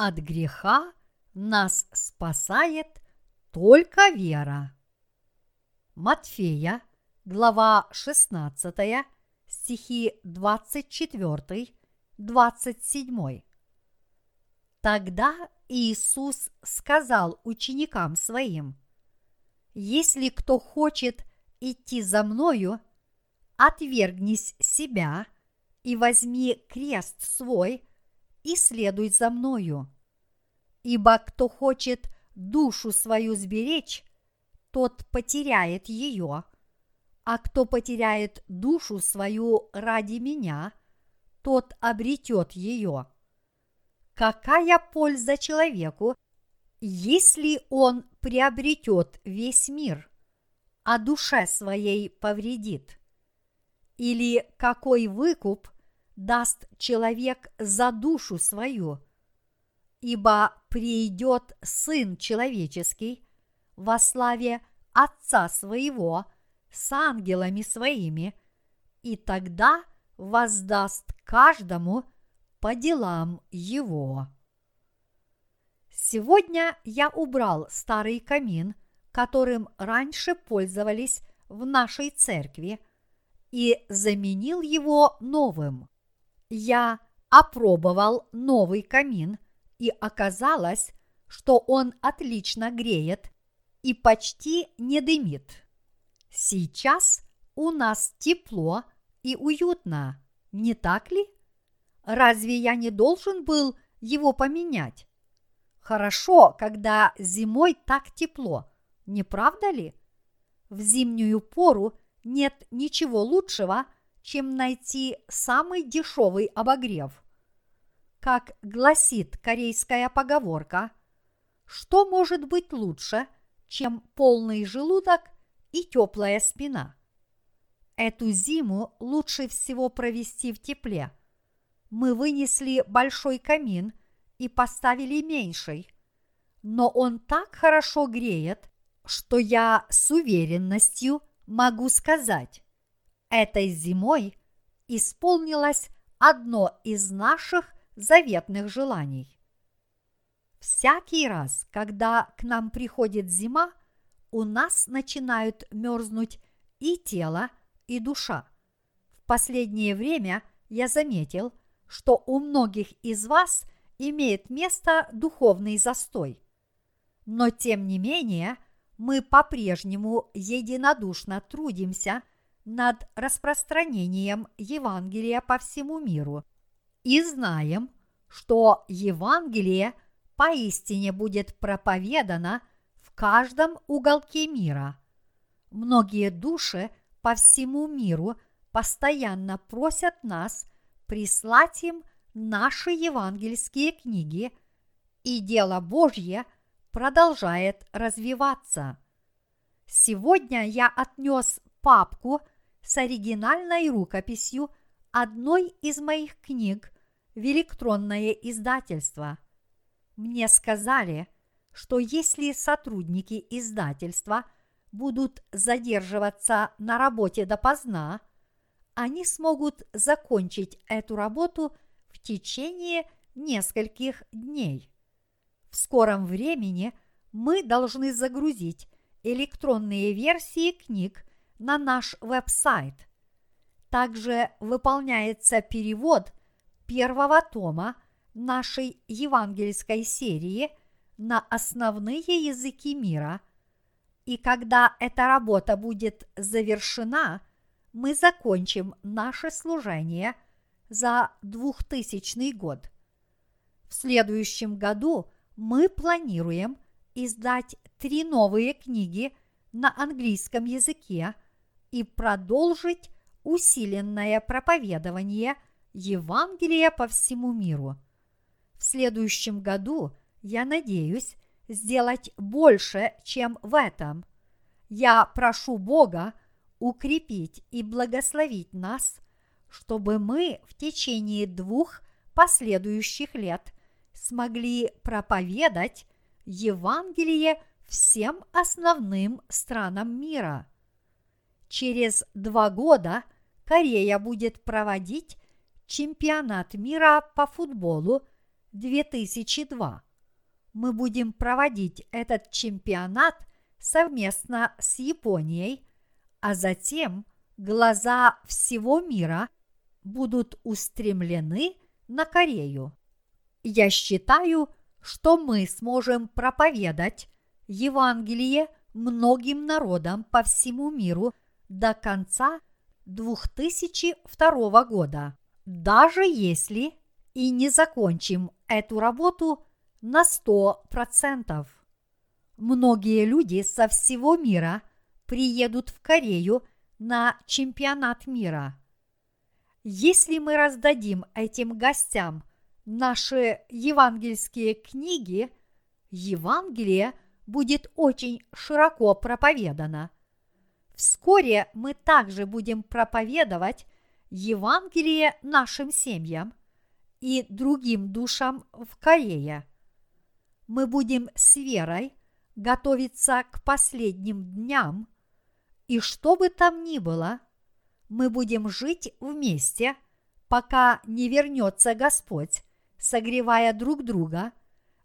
От греха нас спасает только вера. Матфея, глава 16, стихи 24-27. Тогда Иисус сказал ученикам своим: «Если кто хочет идти за мною, отвергнись себя и возьми крест свой и следуй за мною. Ибо кто хочет душу свою сберечь, тот потеряет ее, а кто потеряет душу свою ради меня, тот обретет ее. Какая польза человеку, если он приобретет весь мир, а душе своей повредит? Или какой выкуп даст человек за душу свою? Ибо придет Сын Человеческий во славе Отца Своего с ангелами Своими, и тогда воздаст каждому по делам его». Сегодня я убрал старый камин, которым раньше пользовались в нашей церкви, и заменил его новым. Я опробовал новый камин, и оказалось, что он отлично греет и почти не дымит. Сейчас у нас тепло и уютно, не так ли? Разве я не должен был его поменять? Хорошо, когда зимой так тепло, не правда ли? В зимнюю пору нет ничего лучшего, чем найти самый дешевый обогрев. Как гласит корейская поговорка, что может быть лучше, чем полный желудок и теплая спина? Эту зиму лучше всего провести в тепле. Мы вынесли большой камин и поставили меньший, но он так хорошо греет, что я с уверенностью могу сказать: этой зимой исполнилось одно из наших заветных желаний. Всякий раз, когда к нам приходит зима, у нас начинают мерзнуть и тело, и душа. В последнее время я заметил, что у многих из вас имеет место духовный застой. Но тем не менее, мы по-прежнему единодушно трудимся над распространением Евангелия по всему миру. И знаем, что Евангелие поистине будет проповедано в каждом уголке мира. Многие души по всему миру постоянно просят нас прислать им наши евангельские книги, и дело Божье продолжает развиваться. Сегодня я отнес папку с оригинальной рукописью одной из моих книг в электронное издательство. Мне сказали, что если сотрудники издательства будут задерживаться на работе допоздна, они смогут закончить эту работу в течение нескольких дней. В скором времени мы должны загрузить электронные версии книг на наш веб-сайт. Также выполняется перевод первого тома нашей евангельской серии на основные языки мира. И когда эта работа будет завершена, мы закончим наше служение за 2000 год. В следующем году мы планируем издать 3 новые книги на английском языке и продолжить усиленное проповедование Евангелия по всему миру. В следующем году я надеюсь сделать больше, чем в этом. Я прошу Бога укрепить и благословить нас, чтобы мы в течение 2 последующих лет смогли проповедать Евангелие всем основным странам мира. Через 2 года Корея будет проводить чемпионат мира по футболу 2002. Мы будем проводить этот чемпионат совместно с Японией, а затем глаза всего мира будут устремлены на Корею. Я считаю, что мы сможем проповедать Евангелие многим народам по всему миру до конца 2002 года, даже если и не закончим эту работу на 100%. Многие люди со всего мира приедут в Корею на чемпионат мира. Если мы раздадим этим гостям наши евангельские книги, Евангелие будет очень широко проповедано. Вскоре мы также будем проповедовать Евангелие нашим семьям и другим душам в Корее. Мы будем с верой готовиться к последним дням, и что бы там ни было, мы будем жить вместе, пока не вернется Господь, согревая друг друга,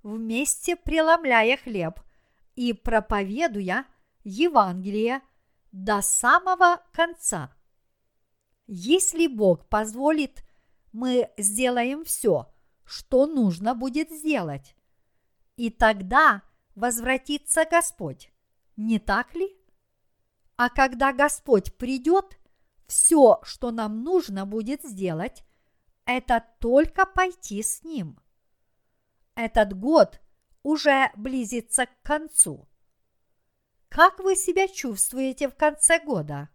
вместе преломляя хлеб и проповедуя Евангелие до самого конца. Если Бог позволит, мы сделаем все, что нужно будет сделать. И тогда возвратится Господь, не так ли? А когда Господь придет, все, что нам нужно будет сделать, это только пойти с Ним. Этот год уже близится к концу. Как вы себя чувствуете в конце года?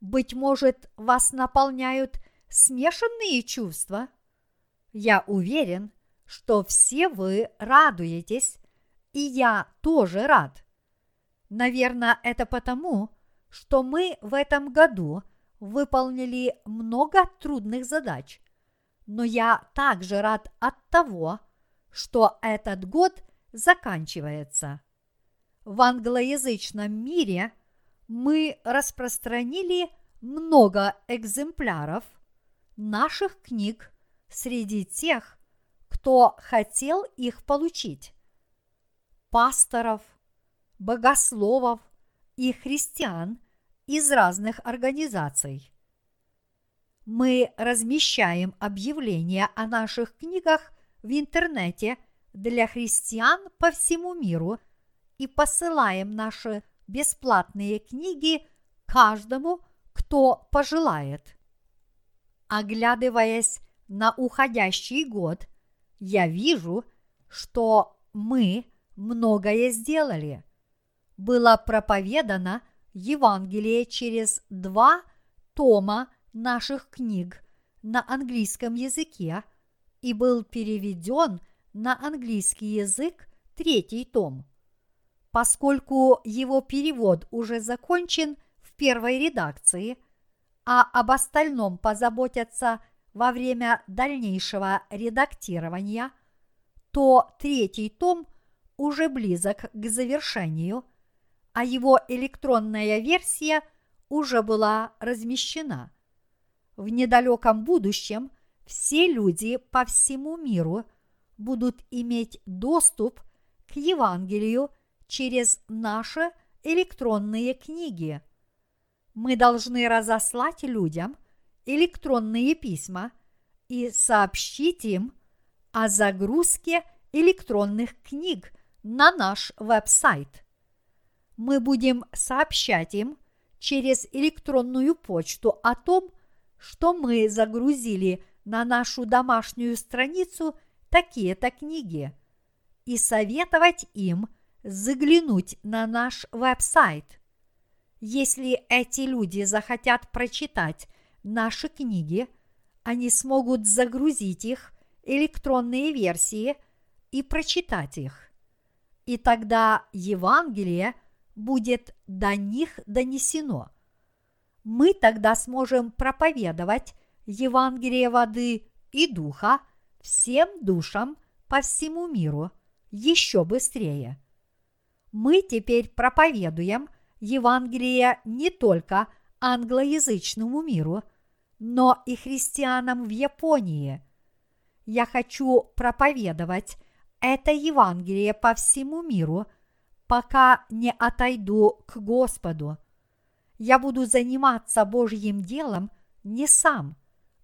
Быть может, вас наполняют смешанные чувства? Я уверен, что все вы радуетесь, и я тоже рад. Наверное, это потому, что мы в этом году выполнили много трудных задач, но я также рад от того, что этот год заканчивается. В англоязычном мире мы распространили много экземпляров наших книг среди тех, кто хотел их получить. Пасторов, богословов и христиан из разных организаций. Мы размещаем объявления о наших книгах в интернете для христиан по всему миру и посылаем наши бесплатные книги каждому, кто пожелает. Оглядываясь на уходящий год, я вижу, что мы многое сделали. Было проповедано Евангелие через 2 тома наших книг на английском языке и был переведен на английский язык 3-й том. Поскольку его перевод уже закончен в первой редакции, а об остальном позаботятся во время дальнейшего редактирования, то 3-й том уже близок к завершению, а его электронная версия уже была размещена. В недалеком будущем все люди по всему миру будут иметь доступ к Евангелию через наши электронные книги. Мы должны разослать людям электронные письма и сообщить им о загрузке электронных книг на наш веб-сайт. Мы будем сообщать им через электронную почту о том, что мы загрузили на нашу домашнюю страницу такие-то книги, и советовать им заглянуть на наш веб-сайт. Если эти люди захотят прочитать наши книги, они смогут загрузить их электронные версии и прочитать их. И тогда Евангелие будет до них донесено. Мы тогда сможем проповедовать Евангелие воды и духа всем душам по всему миру еще быстрее. Мы теперь проповедуем Евангелие не только англоязычному миру, но и христианам в Японии. я хочу проповедовать это Евангелие по всему миру, пока не отойду к Господу. Я буду заниматься Божьим делом не сам,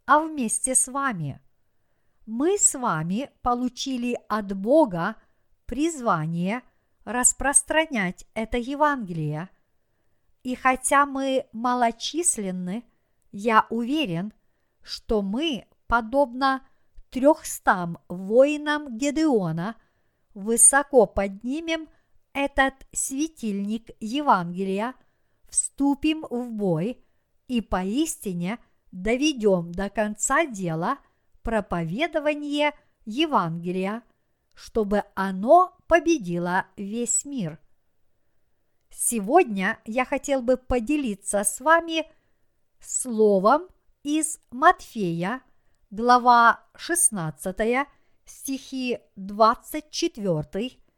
а вместе с вами. Мы с вами получили от Бога призвание распространять это Евангелие. И хотя мы малочисленны, я уверен, что мы, подобно 300 воинам Гедеона, высоко поднимем этот светильник Евангелия, вступим в бой и поистине доведем до конца дела проповедование Евангелия, чтобы оно победило весь мир. Сегодня я хотел бы поделиться с вами словом из Матфея, глава 16, стихи 24-27.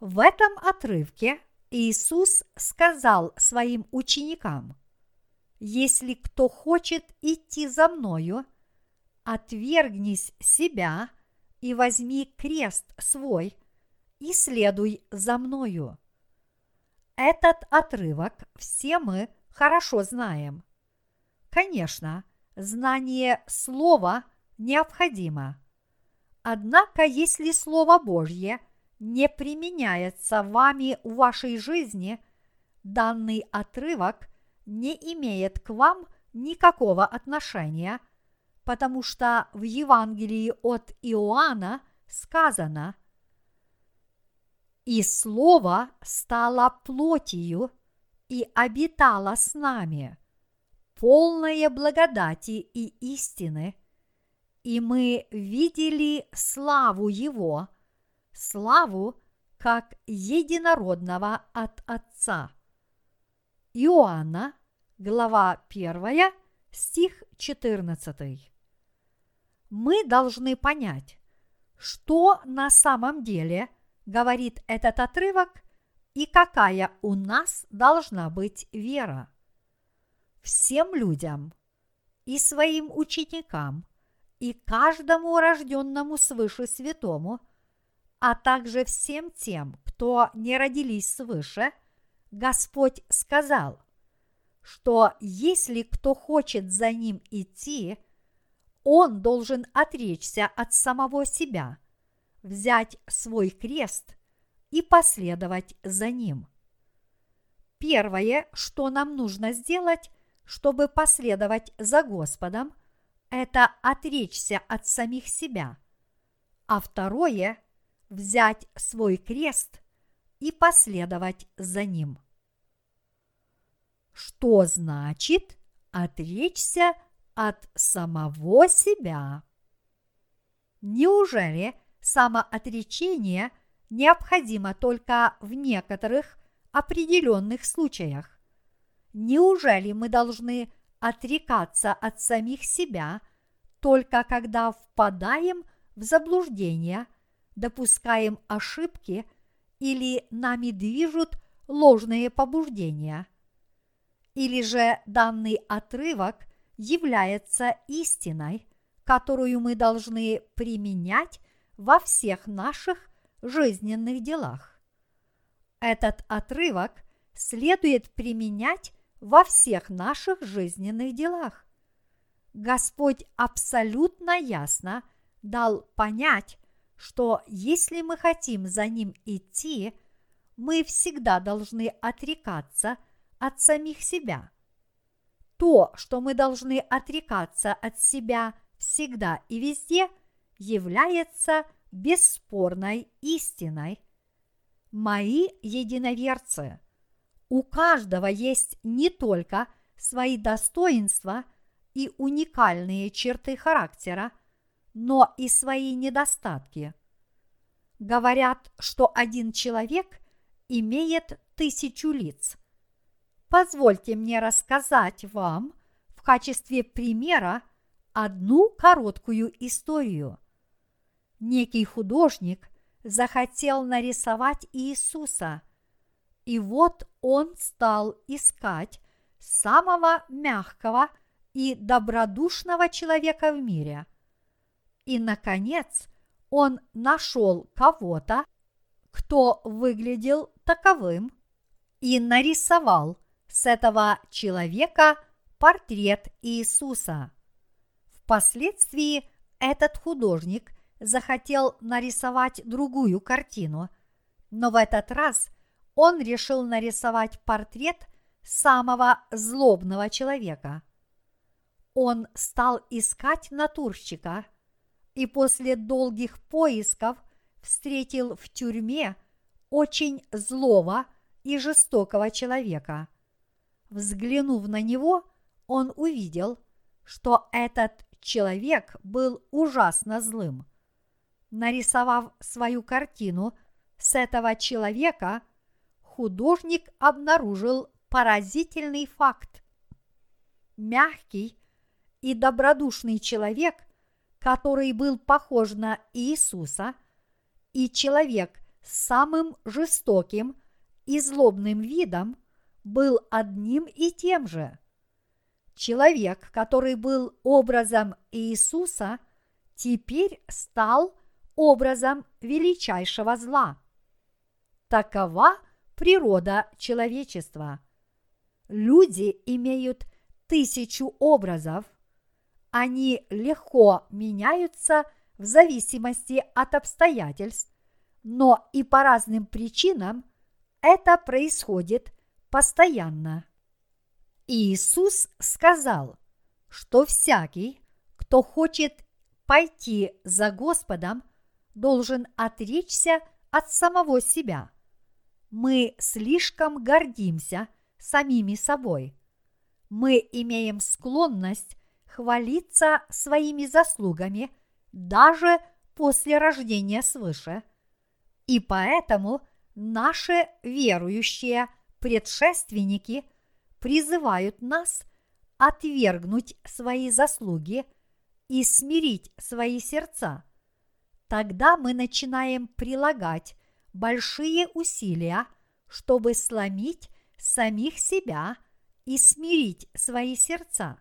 В этом отрывке Иисус сказал своим ученикам: «Если кто хочет идти за мною, отвергнись себя и возьми крест свой и следуй за мною». Этот отрывок все мы хорошо знаем. Конечно, знание слова необходимо. Однако, если Слово Божье не применяется вами в вашей жизни, данный отрывок не имеет к вам никакого отношения, потому что в Евангелии от Иоанна сказано: «И Слово стало плотью и обитало с нами, полное благодати и истины, и мы видели славу Его, славу как единородного от Отца». Иоанна, глава 1, стих 14. Мы должны понять, что на самом деле говорит этот отрывок и какая у нас должна быть вера. Всем людям, и своим ученикам, и каждому рожденному свыше святому, а также всем тем, кто не родились свыше, Господь сказал, что если кто хочет за Ним идти, он должен отречься от самого себя, взять свой крест и последовать за Ним. Первое, что нам нужно сделать, чтобы последовать за Господом, это отречься от самих себя. А второе – взять свой крест и последовать за Ним. Что значит отречься от самого себя? Неужели самоотречение необходимо только в некоторых определенных случаях? Неужели мы должны отрекаться от самих себя только когда впадаем в заблуждение, допускаем ошибки или нами движут ложные побуждения? Или же данный отрывок является истиной, которую мы должны применять во всех наших жизненных делах? Этот отрывок следует применять во всех наших жизненных делах. Господь абсолютно ясно дал понять, что если мы хотим за Ним идти, мы всегда должны отрекаться от самих себя. То, что мы должны отрекаться от себя всегда и везде, является бесспорной истиной. Мои единоверцы, у каждого есть не только свои достоинства и уникальные черты характера, но и свои недостатки. Говорят, что один человек имеет 1000 лиц. Позвольте мне рассказать вам в качестве примера одну короткую историю. Некий художник захотел нарисовать Иисуса, и вот он стал искать самого мягкого и добродушного человека в мире. И, наконец, он нашел кого-то, кто выглядел таковым, и нарисовал с этого человека портрет Иисуса. Впоследствии этот художник захотел нарисовать другую картину, но в этот раз он решил нарисовать портрет самого злобного человека. Он стал искать натурщика и после долгих поисков встретил в тюрьме очень злого и жестокого человека. Взглянув на него, он увидел, что этот человек был ужасно злым. Нарисовав свою картину с этого человека, художник обнаружил поразительный факт. Мягкий и добродушный человек, который был похож на Иисуса, и человек с самым жестоким и злобным видом был одним и тем же. Человек, который был образом Иисуса, теперь стал образом величайшего зла. Такова природа человечества. Люди имеют 1000 образов. Они легко меняются в зависимости от обстоятельств, но и по разным причинам это происходит постоянно. Иисус сказал, что всякий, кто хочет пойти за Господом, должен отречься от самого себя. Мы слишком гордимся самими собой. Мы имеем склонность хвалиться своими заслугами даже после рождения свыше, и поэтому наши верующие предшественники призывают нас отвергнуть свои заслуги и смирить свои сердца. Тогда мы начинаем прилагать большие усилия, чтобы сломить самих себя и смирить свои сердца.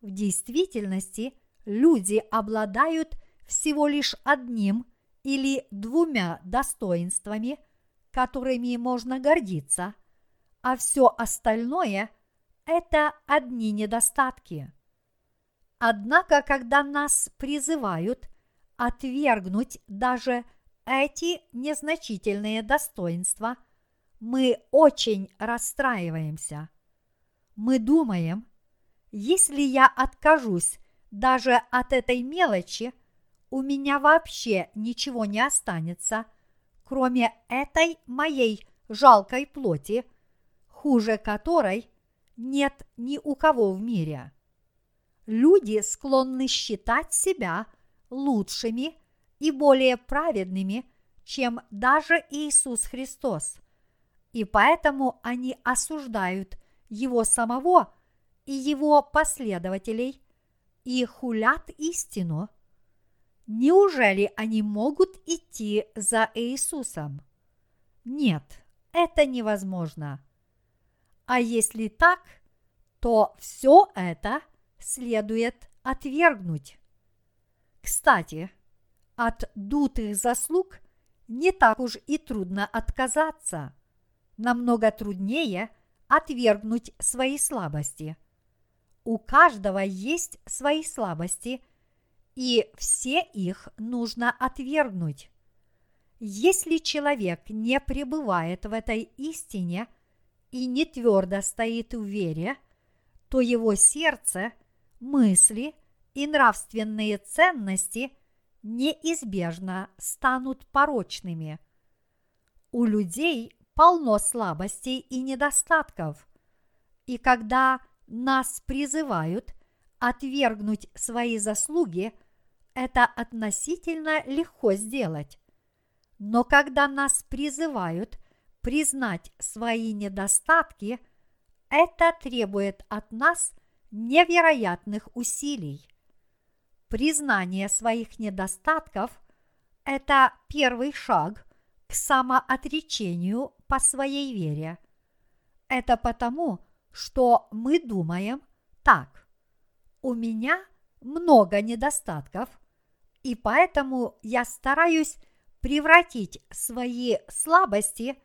В действительности люди обладают всего лишь одним или 2 достоинствами, которыми можно гордиться, а все остальное – это одни недостатки. Однако, когда нас призывают отвергнуть даже эти незначительные достоинства, мы очень расстраиваемся. Мы думаем, если я откажусь даже от этой мелочи, у меня вообще ничего не останется, кроме этой моей жалкой плоти, хуже которой нет ни у кого в мире. Люди склонны считать себя лучшими и более праведными, чем даже Иисус Христос, и поэтому они осуждают Его самого и Его последователей и хулят истину. Неужели они могут идти за Иисусом? Нет, это невозможно. А если так, то все это следует отвергнуть. Кстати, от дутых заслуг не так уж и трудно отказаться. Намного труднее отвергнуть свои слабости. У каждого есть свои слабости, и все их нужно отвергнуть. Если человек не пребывает в этой истине и не твердо стоит в вере, то его сердце, мысли и нравственные ценности неизбежно станут порочными. У людей полно слабостей и недостатков, и когда нас призывают отвергнуть свои заслуги, это относительно легко сделать. Но когда нас призывают признать свои недостатки, это требует от нас невероятных усилий. Признание своих недостатков – это первый шаг к самоотречению по своей вере. Это потому, что мы думаем так: у меня много недостатков, и поэтому я стараюсь превратить свои слабости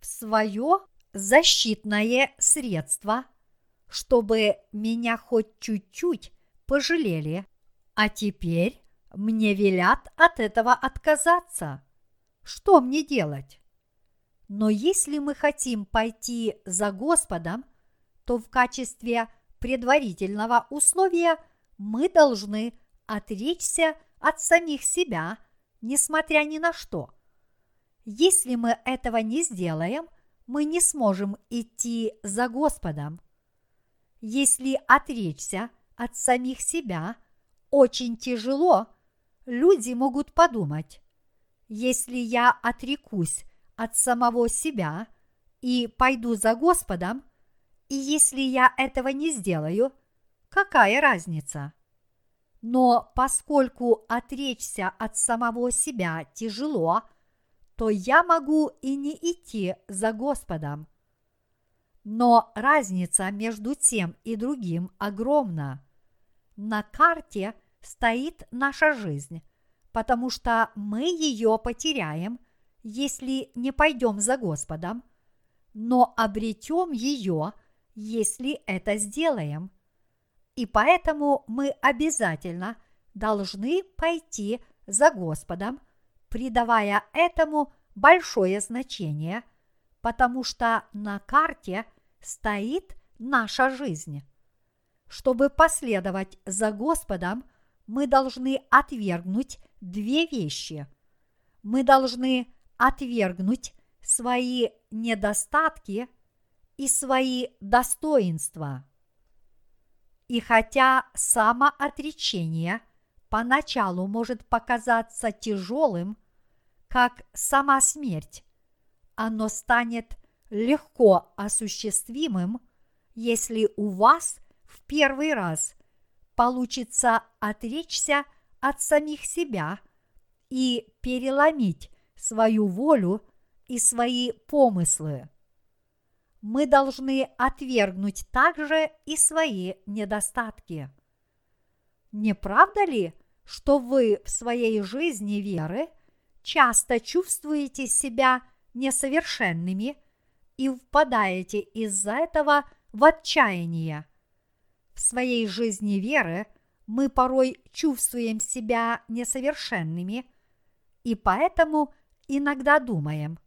в свое защитное средство, чтобы меня хоть чуть-чуть пожалели. А теперь мне велят от этого отказаться. Что мне делать? Но если мы хотим пойти за Господом, то в качестве предварительного условия мы должны отречься от самих себя, несмотря ни на что. Если мы этого не сделаем, мы не сможем идти за Господом. Если отречься от самих себя очень тяжело, люди могут подумать: если я отрекусь от самого себя и пойду за Господом, и если я этого не сделаю, какая разница? Но поскольку отречься от самого себя тяжело, то я могу и не идти за Господом. Но разница между тем и другим огромна. На карте стоит наша жизнь, потому что мы ее потеряем, если не пойдем за Господом, но обретем ее, если это сделаем. И поэтому мы обязательно должны пойти за Господом, придавая этому большое значение, потому что на карте стоит наша жизнь. Чтобы последовать за Господом, мы должны отвергнуть две вещи. Мы должны отвергнуть свои недостатки и свои достоинства. И хотя самоотречение поначалу может показаться тяжелым, как сама смерть, оно станет легко осуществимым, если у вас в первый раз получится отречься от самих себя и переломить свою волю и свои помыслы. Мы должны отвергнуть также и свои недостатки. Не правда ли, что вы в своей жизни веры часто чувствуете себя несовершенными и впадаете из-за этого в отчаяние? В своей жизни веры мы порой чувствуем себя несовершенными и поэтому иногда думаем: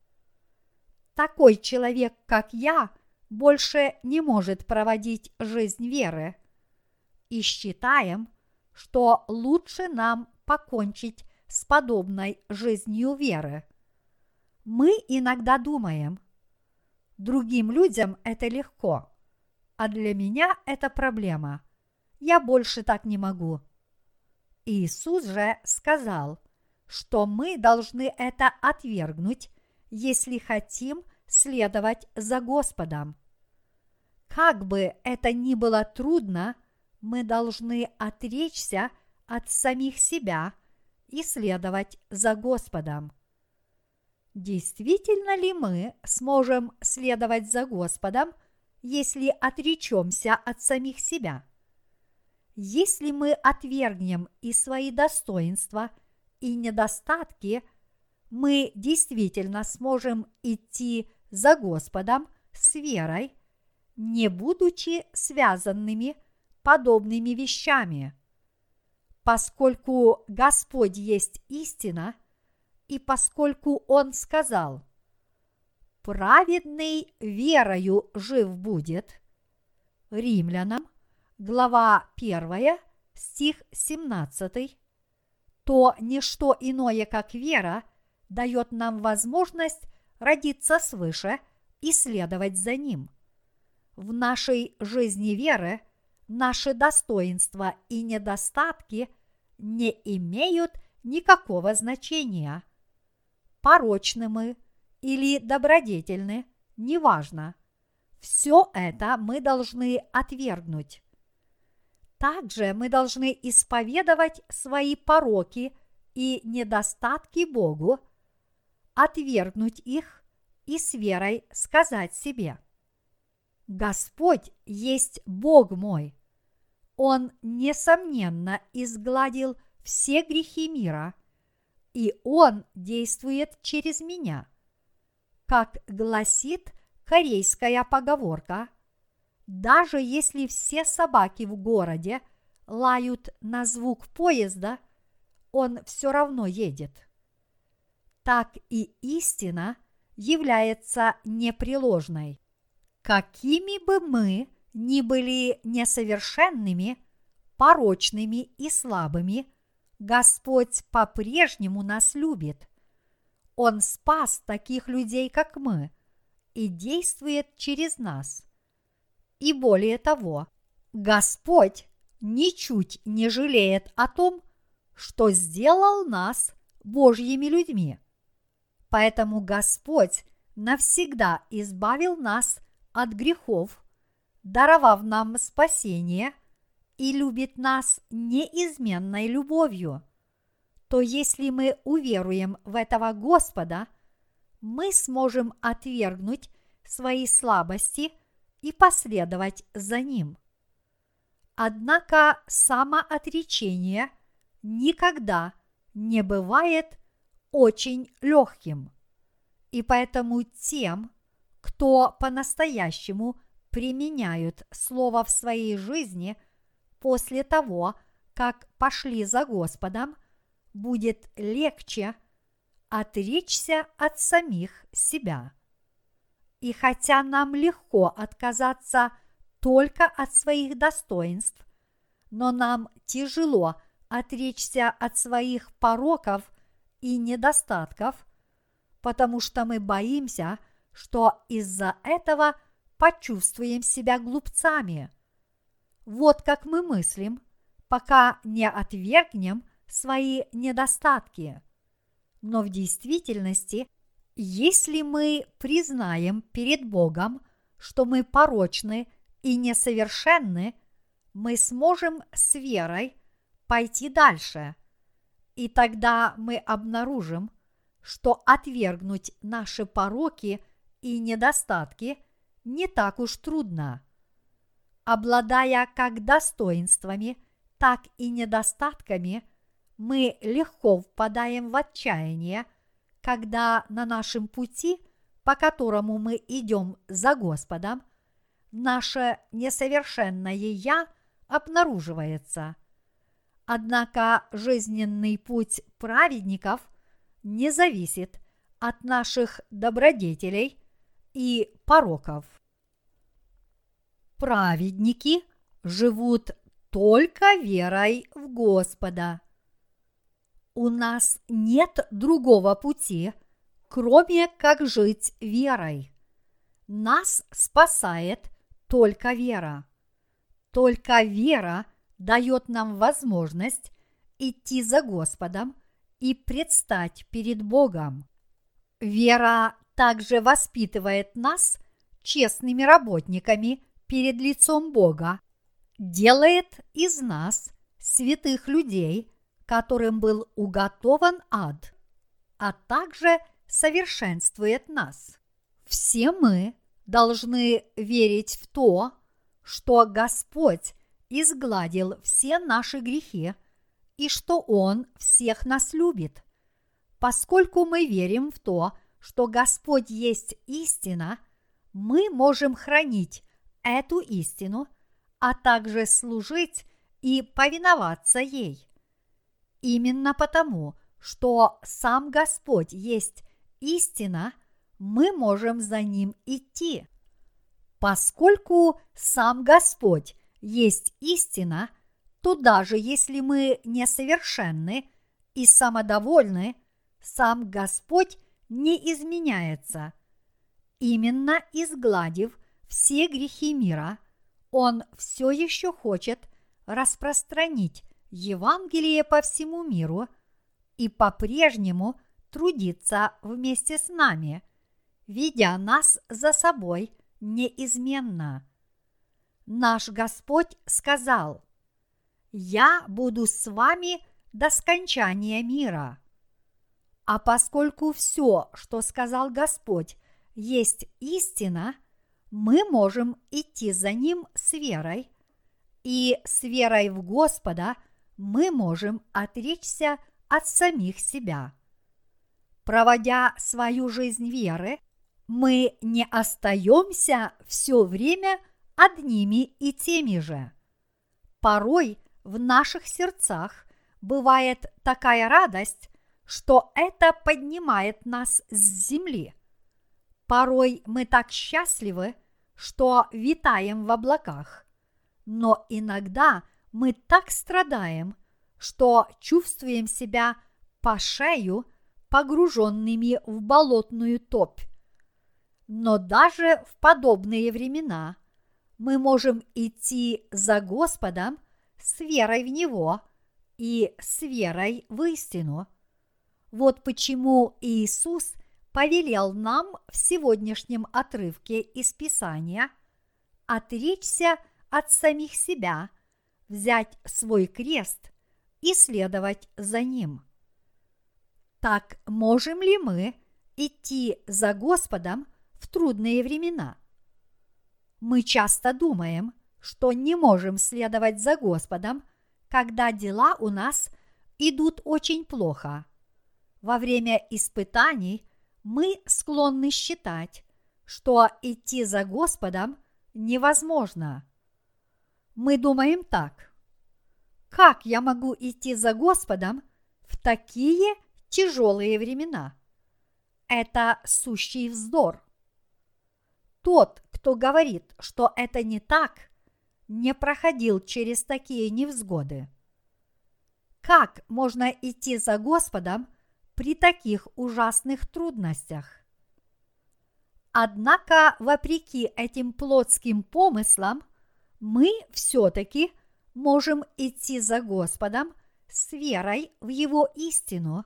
такой человек, как я, больше не может проводить жизнь веры, и считаем, что лучше нам покончить с подобной жизнью веры. Мы иногда думаем: другим людям это легко, а для меня это проблема. Я больше так не могу. Иисус же сказал, что мы должны это отвергнуть, если хотим следовать за Господом. Как бы это ни было трудно, мы должны отречься от самих себя и следовать за Господом. Действительно ли мы сможем следовать за Господом, если отречемся от самих себя? Если мы отвергнем и свои достоинства, и недостатки, мы действительно сможем идти за Господом с верой, не будучи связанными подобными вещами. Поскольку Господь есть истина, и поскольку Он сказал: «Праведный верою жив будет», Римлянам, глава 1, стих 17, то ничто иное, как вера, дает нам возможность родиться свыше и следовать за Ним. В нашей жизни веры наши достоинства и недостатки не имеют никакого значения. Порочны мы или добродетельны, неважно. Все это мы должны отвергнуть. Также мы должны исповедовать свои пороки и недостатки Богу, отвергнуть их и с верой сказать себе: «Господь есть Бог мой, Он, несомненно, изгладил все грехи мира, и Он действует через меня. Как гласит корейская поговорка, даже если все собаки в городе лают на звук поезда, он все равно едет. Так и истина является непреложной. Какими бы мы ни были несовершенными, порочными и слабыми, Господь по-прежнему нас любит. Он спас таких людей, как мы, и действует через нас. И более того, Господь ничуть не жалеет о том, что сделал нас Божьими людьми. Поэтому Господь навсегда избавил нас от грехов, даровав нам спасение, и любит нас неизменной любовью. То если мы уверуем в этого Господа, мы сможем отвергнуть свои слабости и последовать за Ним. Однако самоотречение никогда не бывает очень легким, и поэтому тем, кто по-настоящему применяют Слово в своей жизни после того, как пошли за Господом, будет легче отречься от самих себя. И хотя нам легко отказаться только от своих достоинств, но нам тяжело отречься от своих пороков и недостатков, потому что мы боимся, что из-за этого почувствуем себя глупцами. Вот как мы мыслим, пока не отвергнем свои недостатки. Но в действительности, если мы признаем перед Богом, что мы порочны и несовершенны, мы сможем с верой пойти дальше, и тогда мы обнаружим, что отвергнуть наши пороки и недостатки не так уж трудно. Обладая как достоинствами, так и недостатками, мы легко впадаем в отчаяние, когда на нашем пути, по которому мы идем за Господом, наше несовершенное «я» обнаруживается. Однако жизненный путь праведников не зависит от наших добродетелей и пороков. Праведники живут только верой в Господа. У нас нет другого пути, кроме как жить верой. Нас спасает только вера. Только вера дает нам возможность идти за Господом и предстать перед Богом. Вера также воспитывает нас честными работниками перед лицом Бога, делает из нас святых людей, которым был уготован ад, а также совершенствует нас. Все мы должны верить в то, что Господь изгладил все наши грехи и что Он всех нас любит. Поскольку мы верим в то, что Господь есть истина, мы можем хранить эту истину, а также служить и повиноваться ей. Именно потому, что сам Господь есть истина, мы можем за Ним идти. Поскольку сам Господь есть истина, то даже если мы несовершенны и самодовольны, сам Господь не изменяется. Именно изгладив все грехи мира, Он все еще хочет распространить Евангелие по всему миру и по-прежнему трудиться вместе с нами, ведя нас за собой неизменно. Наш Господь сказал: «Я буду с вами до скончания мира». А поскольку все, что сказал Господь, есть истина, мы можем идти за Ним с верой и с верой в Господа мы можем отречься от самих себя. Проводя свою жизнь веры, мы не остаемся все время одними и теми же. Порой в наших сердцах бывает такая радость, что это поднимает нас с земли. Порой мы так счастливы, что витаем в облаках, но иногда мы так страдаем, что чувствуем себя по шею погруженными в болотную топь. Но даже в подобные времена мы можем идти за Господом с верой в Него и с верой в истину. Вот почему Иисус повелел нам в сегодняшнем отрывке из Писания отречься от самих себя, взять свой крест и следовать за ним. Так можем ли мы идти за Господом в трудные времена? Мы часто думаем, что не можем следовать за Господом, когда дела у нас идут очень плохо. Во время испытаний мы склонны считать, что идти за Господом невозможно. Мы думаем так: как я могу идти за Господом в такие тяжелые времена? Это сущий вздор. Тот, кто говорит, что это не так, не проходил через такие невзгоды. Как можно идти за Господом при таких ужасных трудностях? Однако, вопреки этим плотским помыслам, мы все-таки можем идти за Господом с верой в Его истину.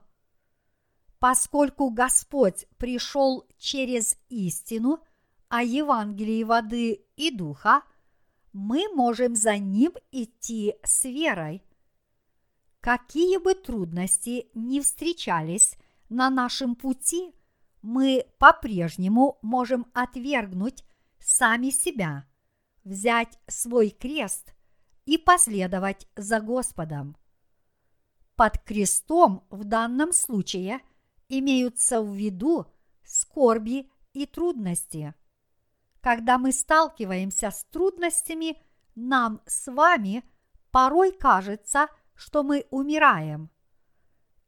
Поскольку Господь пришел через истину о Евангелии воды и духа, мы можем за Ним идти с верой. Какие бы трудности ни встречались на нашем пути, мы по-прежнему можем отвергнуть сами себя, взять свой крест и последовать за Господом. Под крестом в данном случае имеются в виду скорби и трудности. Когда мы сталкиваемся с трудностями, нам с вами порой кажется, что мы умираем.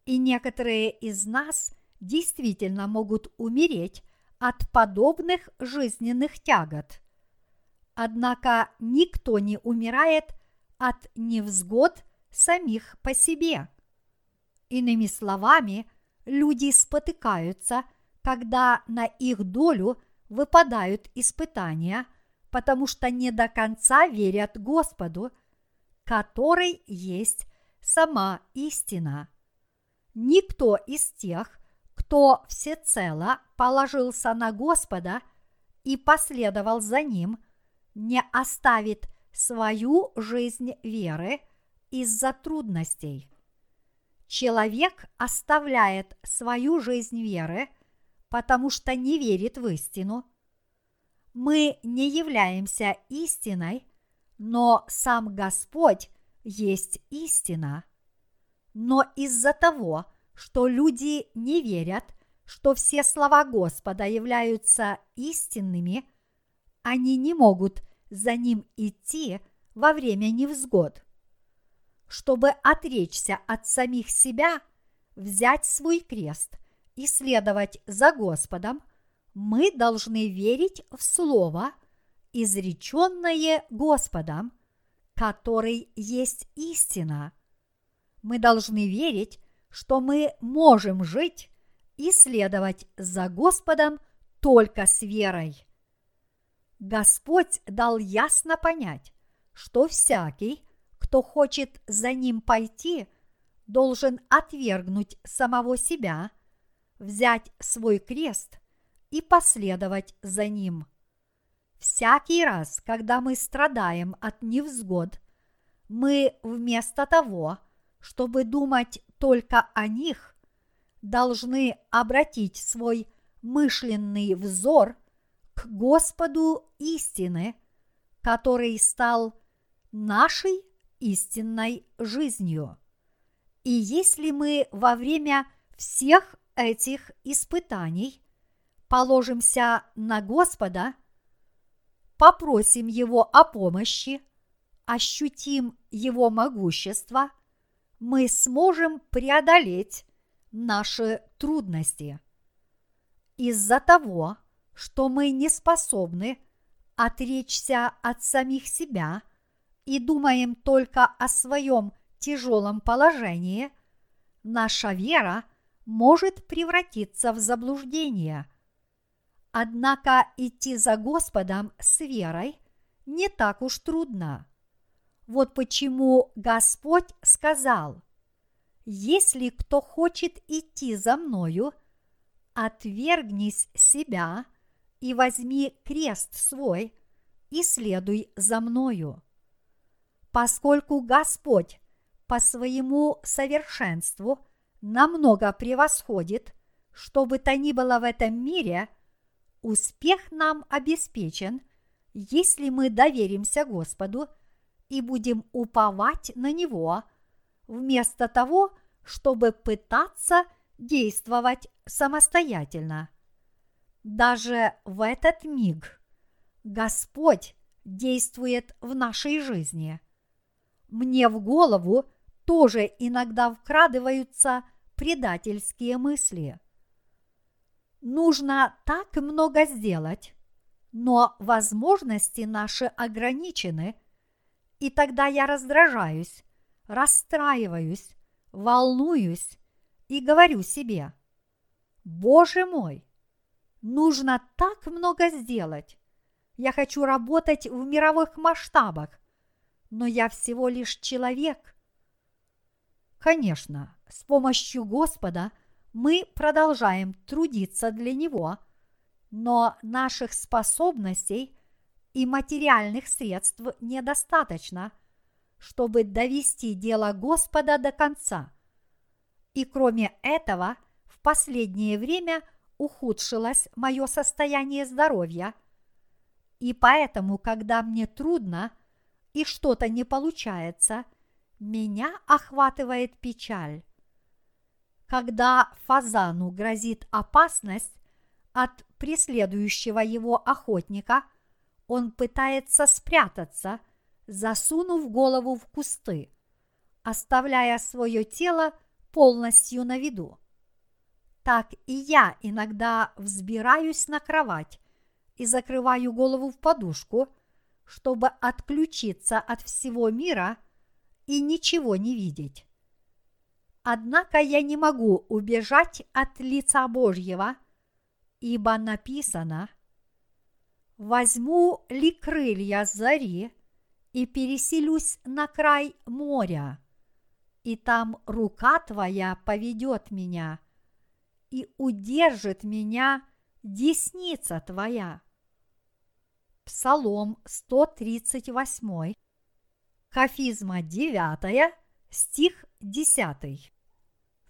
И некоторые из нас действительно могут умереть от подобных жизненных тягот. Однако никто не умирает от невзгод самих по себе. Иными словами, люди спотыкаются, когда на их долю выпадают испытания, потому что не до конца верят Господу, который есть сама истина. Никто из тех, кто всецело положился на Господа и последовал за Ним, не оставит свою жизнь веры из-за трудностей. Человек оставляет свою жизнь веры, потому что не верит в истину. Мы не являемся истиной, но сам Господь есть истина. Но из-за того, что люди не верят, что все слова Господа являются истинными, они не могут за Ним идти во время невзгод. Чтобы отречься от самих себя, взять свой крест и следовать за Господом, мы должны верить в Слово, изреченное Господом, который есть истина. Мы должны верить, что мы можем жить и следовать за Господом только с верой. Господь дал ясно понять, что всякий, кто хочет за Ним пойти, должен отвергнуть самого себя, взять свой крест и последовать за Ним. Всякий раз, когда мы страдаем от невзгод, мы вместо того, чтобы думать только о них, должны обратить свой мысленный взор к Господу истины, который стал нашей истинной жизнью. И если мы во время всех этих испытаний положимся на Господа, попросим Его о помощи, ощутим Его могущество, мы сможем преодолеть наши трудности. Из-за того, что мы не способны отречься от самих себя и думаем только о своем тяжелом положении, наша вера может превратиться в заблуждение. Однако идти за Господом с верой не так уж трудно. Вот почему Господь сказал: «Если кто хочет идти за мною, отвергнись себя и возьми крест свой и следуй за мною». Поскольку Господь по своему совершенству намного превосходит что бы то ни было в этом мире, успех нам обеспечен, если мы доверимся Господу и будем уповать на Него, вместо того, чтобы пытаться действовать самостоятельно. Даже в этот миг Господь действует в нашей жизни. Мне в голову тоже иногда вкрадываются предательские мысли. Нужно так много сделать, но возможности наши ограничены, и тогда я раздражаюсь, расстраиваюсь, волнуюсь и говорю себе: «Боже мой, нужно так много сделать. Я хочу работать в мировых масштабах, но я всего лишь человек». Конечно, с помощью Господа мы продолжаем трудиться для Него, но наших способностей и материальных средств недостаточно, чтобы довести дело Господа до конца. И кроме этого, в последнее время ухудшилось мое состояние здоровья, и поэтому, когда мне трудно и что-то не получается, меня охватывает печаль. Когда фазану грозит опасность от преследующего его охотника, он пытается спрятаться, засунув голову в кусты, оставляя свое тело полностью на виду. Так и я иногда взбираюсь на кровать и закрываю голову в подушку, чтобы отключиться от всего мира и ничего не видеть. Однако я не могу убежать от лица Божьего, ибо написано: «Возьму ли крылья зари и переселюсь на край моря, и там рука твоя поведет меня, и удержит меня десница твоя». Псалом 138, Кафизма 9, стих 10.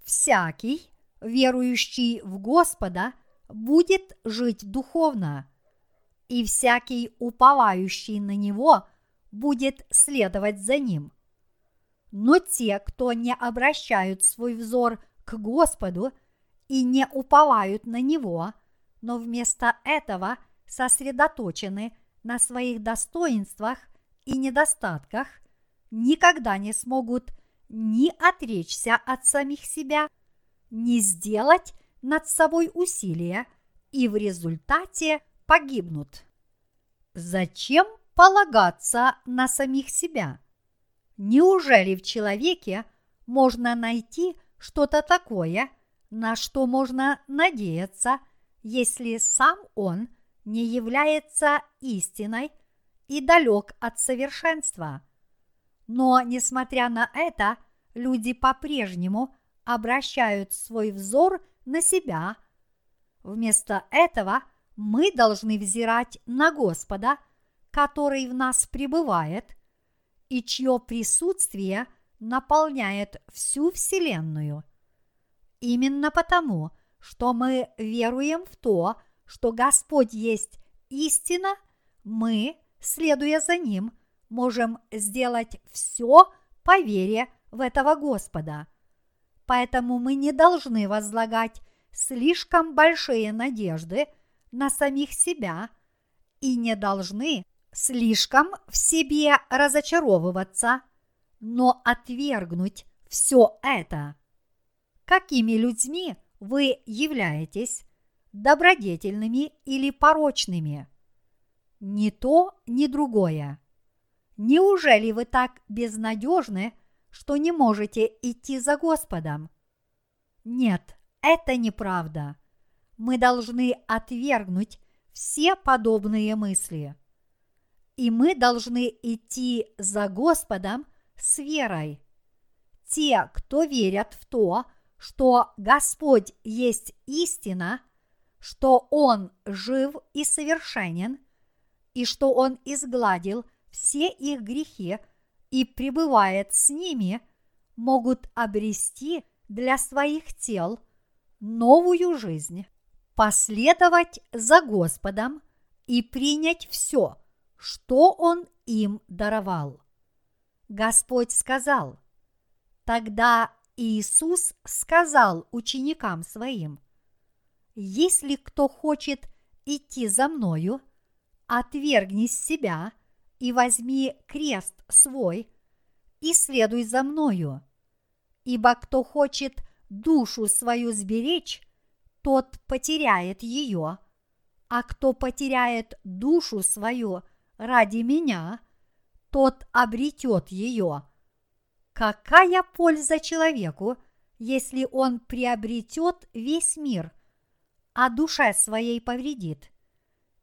«Всякий, верующий в Господа, будет жить духовно, и всякий, уповающий на Него, будет следовать за Ним. Но те, кто не обращают свой взор к Господу и не уповают на Него, но вместо этого сосредоточены на своих достоинствах и недостатках, никогда не смогут ни отречься от самих себя, ни сделать над собой усилия, и в результате погибнут. Зачем полагаться на самих себя? Неужели в человеке можно найти что-то такое, на что можно надеяться, если сам он не является истиной и далек от совершенства? Но, несмотря на это, люди по-прежнему обращают свой взор на себя. Вместо этого мы должны взирать на Господа, который в нас пребывает, и чье присутствие наполняет всю Вселенную. Именно потому, что мы веруем в то, что Господь есть истина, мы, следуя за Ним, можем сделать все по вере в этого Господа. Поэтому мы не должны возлагать слишком большие надежды на самих себя и не должны слишком в себе разочаровываться, но отвергнуть все это. Какими людьми вы являетесь, добродетельными или порочными? Ни то, ни другое. Неужели вы так безнадежны, что не можете идти за Господом? Нет, это неправда. Мы должны отвергнуть все подобные мысли. И мы должны идти за Господом с верой. Те, кто верят в то, что Господь есть истина, что Он жив и совершенен, и что Он изгладил все их грехи и пребывает с ними, могут обрести для своих тел новую жизнь, последовать за Господом и принять все, что Он им даровал. Господь сказал. Тогда Иисус сказал ученикам своим: «Если кто хочет идти за Мною, отвергнись себя и возьми крест свой и следуй за Мною. Ибо кто хочет душу свою сберечь, тот потеряет ее, а кто потеряет душу свою ради Меня, тот обретет ее». Какая польза человеку, если он приобретет весь мир, а душе своей повредит?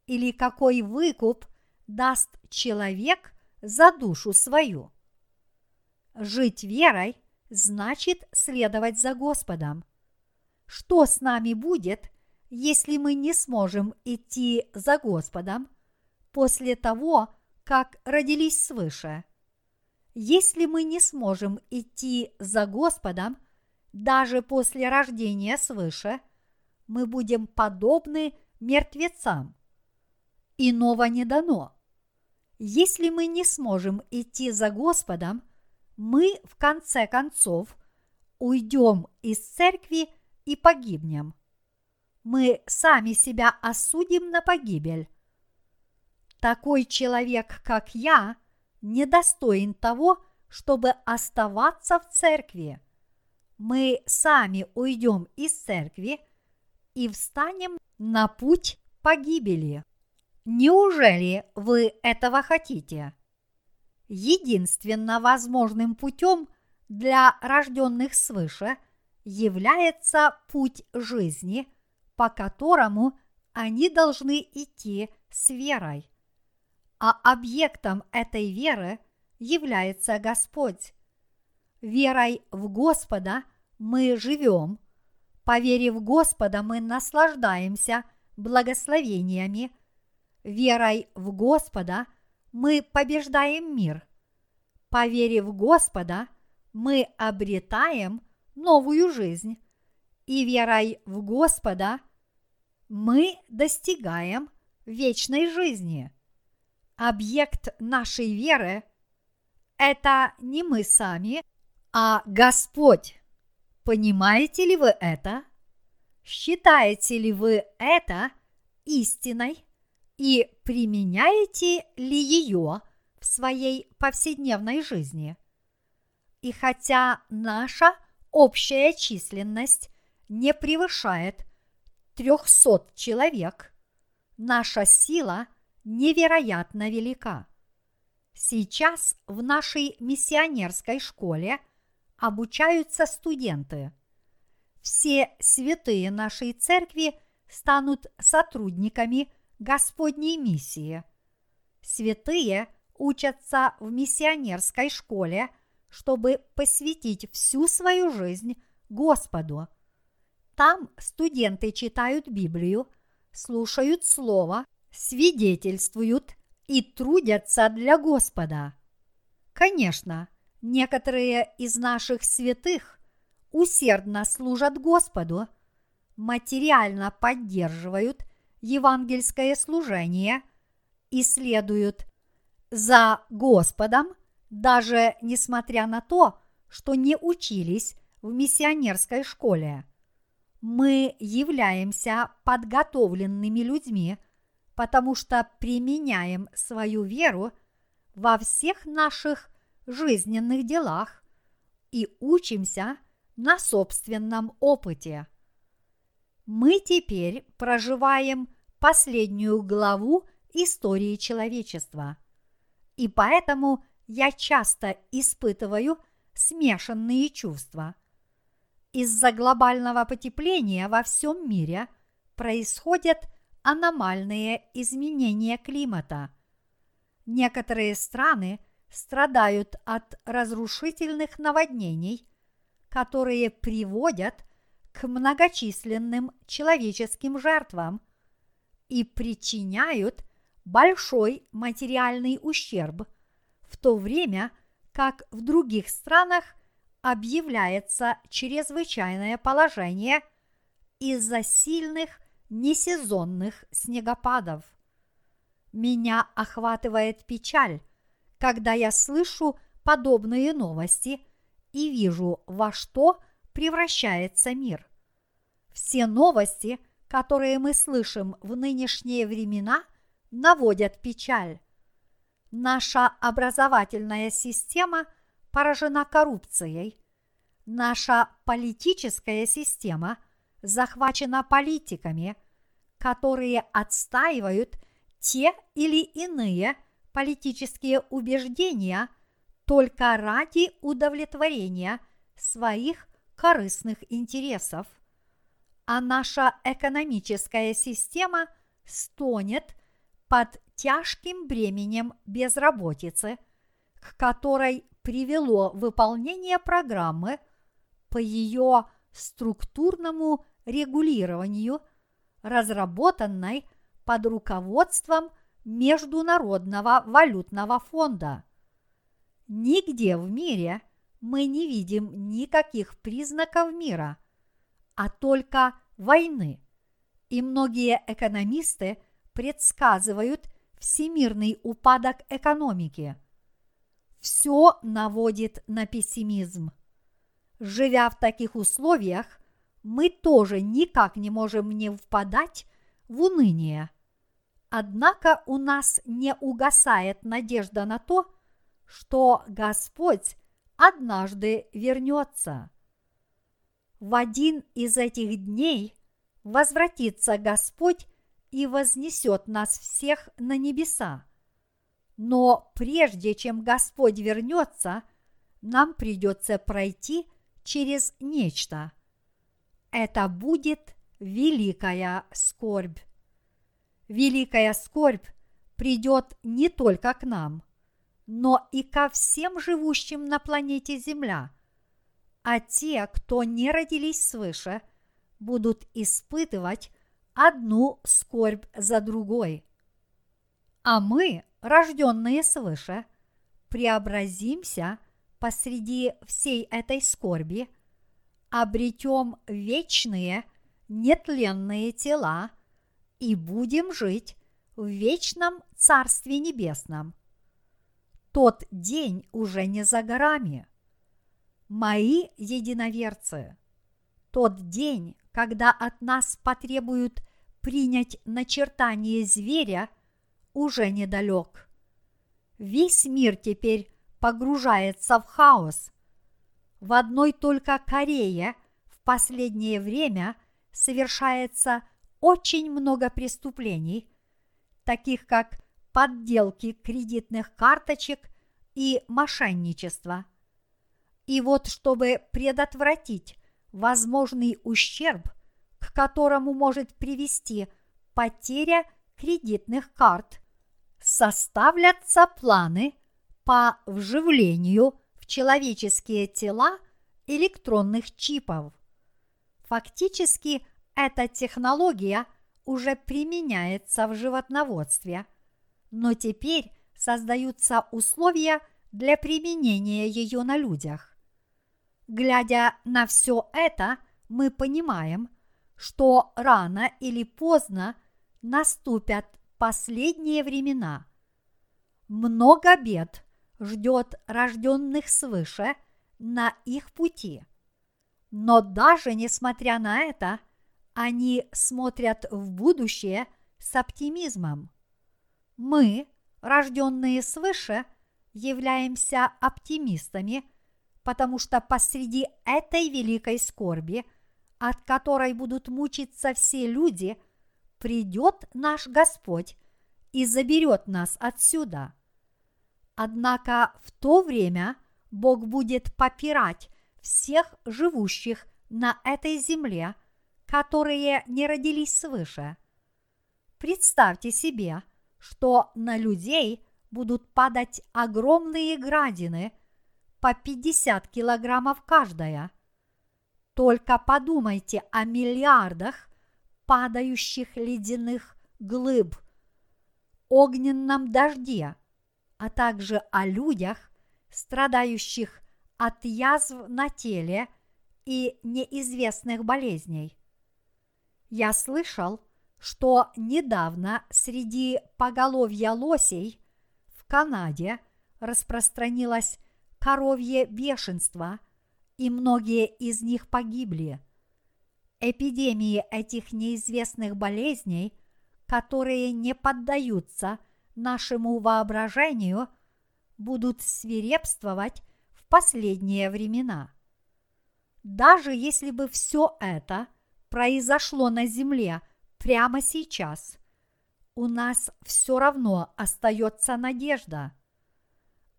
Или какой выкуп даст человек за душу свою? Жить верой значит следовать за Господом. Что с нами будет, если мы не сможем идти за Господом после того, как родились свыше? Если мы не сможем идти за Господом даже после рождения свыше, мы будем подобны мертвецам. Иного не дано. Если мы не сможем идти за Господом, мы, в конце концов, уйдем из церкви и погибнем. Мы сами себя осудим на погибель. Такой человек, как я, недостоин того, чтобы оставаться в церкви. Мы сами уйдем из церкви и встанем на путь погибели. Неужели вы этого хотите? Единственно возможным путем для рожденных свыше является путь жизни, по которому они должны идти с верой. А объектом этой веры является Господь. Верой в Господа мы живем, по вере в Господа мы наслаждаемся благословениями, верой в Господа мы побеждаем мир, по вере в Господа мы обретаем новую жизнь, и верой в Господа мы достигаем вечной жизни. Объект нашей веры – это не мы сами, а Господь. Понимаете ли вы это? Считаете ли вы это истиной и применяете ли ее в своей повседневной жизни? И хотя наша общая численность не превышает 300 человек, наша сила – невероятно велика. Сейчас в нашей миссионерской школе обучаются студенты. Все святые нашей церкви станут сотрудниками Господней миссии. Святые учатся в миссионерской школе, чтобы посвятить всю свою жизнь Господу. Там студенты читают Библию, слушают Слово, свидетельствуют и трудятся для Господа. Конечно, некоторые из наших святых усердно служат Господу, материально поддерживают евангельское служение и следуют за Господом, даже несмотря на то, что не учились в миссионерской школе. Мы являемся подготовленными людьми, потому что применяем свою веру во всех наших жизненных делах и учимся на собственном опыте. Мы теперь проживаем последнюю главу истории человечества, и поэтому я часто испытываю смешанные чувства. Из-за глобального потепления во всем мире происходят аномальные изменения климата. Некоторые страны страдают от разрушительных наводнений, которые приводят к многочисленным человеческим жертвам и причиняют большой материальный ущерб, в то время как в других странах объявляется чрезвычайное положение из-за сильных несезонных снегопадов. Меня охватывает печаль, когда я слышу подобные новости и вижу, во что превращается мир. Все новости, которые мы слышим в нынешние времена, наводят печаль. Наша образовательная система поражена коррупцией. Наша политическая система захвачена политиками, которые отстаивают те или иные политические убеждения только ради удовлетворения своих корыстных интересов. А наша экономическая система стонет под тяжким бременем безработицы, к которой привело выполнение программы по ее структурному регулированию, разработанной под руководством Международного валютного фонда. Нигде в мире мы не видим никаких признаков мира, а только войны. И многие экономисты предсказывают всемирный упадок экономики. Все наводит на пессимизм. Живя в таких условиях, мы тоже никак не можем не впадать в уныние. Однако у нас не угасает надежда на то, что Господь однажды вернется. В один из этих дней возвратится Господь и вознесет нас всех на небеса. Но прежде чем Господь вернется, нам придется пройти через нечто. Это будет великая скорбь. Великая скорбь придет не только к нам, но и ко всем живущим на планете Земля. А те, кто не родились свыше, будут испытывать одну скорбь за другой. А мы, рожденные свыше, преобразимся посреди всей этой скорби, обретем вечные, нетленные тела и будем жить в вечном Царстве Небесном. Тот день уже не за горами. Мои единоверцы, тот день, когда от нас потребуют принять начертание зверя, уже недалек. Весь мир теперь погружается в хаос. В одной только Корее в последнее время совершается очень много преступлений, таких как подделки кредитных карточек и мошенничество. И вот, чтобы предотвратить возможный ущерб, к которому может привести потеря кредитных карт, составлятся планы по вживлению в человеческие тела электронных чипов. Фактически, эта технология уже применяется в животноводстве, но теперь создаются условия для применения ее на людях. Глядя на все это, мы понимаем, что рано или поздно наступят последние времена. Много бед ждет рожденных свыше на их пути. Но даже несмотря на это, они смотрят в будущее с оптимизмом. Мы, рожденные свыше, являемся оптимистами, потому что посреди этой великой скорби, от которой будут мучиться все люди, придет наш Господь и заберет нас отсюда. Однако в то время Бог будет попирать всех живущих на этой земле, которые не родились свыше. Представьте себе, что на людей будут падать огромные градины по 50 килограммов каждая. Только подумайте о миллиардах падающих ледяных глыб, огненном дожде, а также о людях, страдающих от язв на теле и неизвестных болезней. Я слышал, что недавно среди поголовья лосей в Канаде распространилось коровье бешенство, и многие из них погибли. Эпидемии этих неизвестных болезней, которые не поддаются нашему воображению, будут свирепствовать в последние времена. Даже если бы все это произошло на земле прямо сейчас, у нас все равно остается надежда.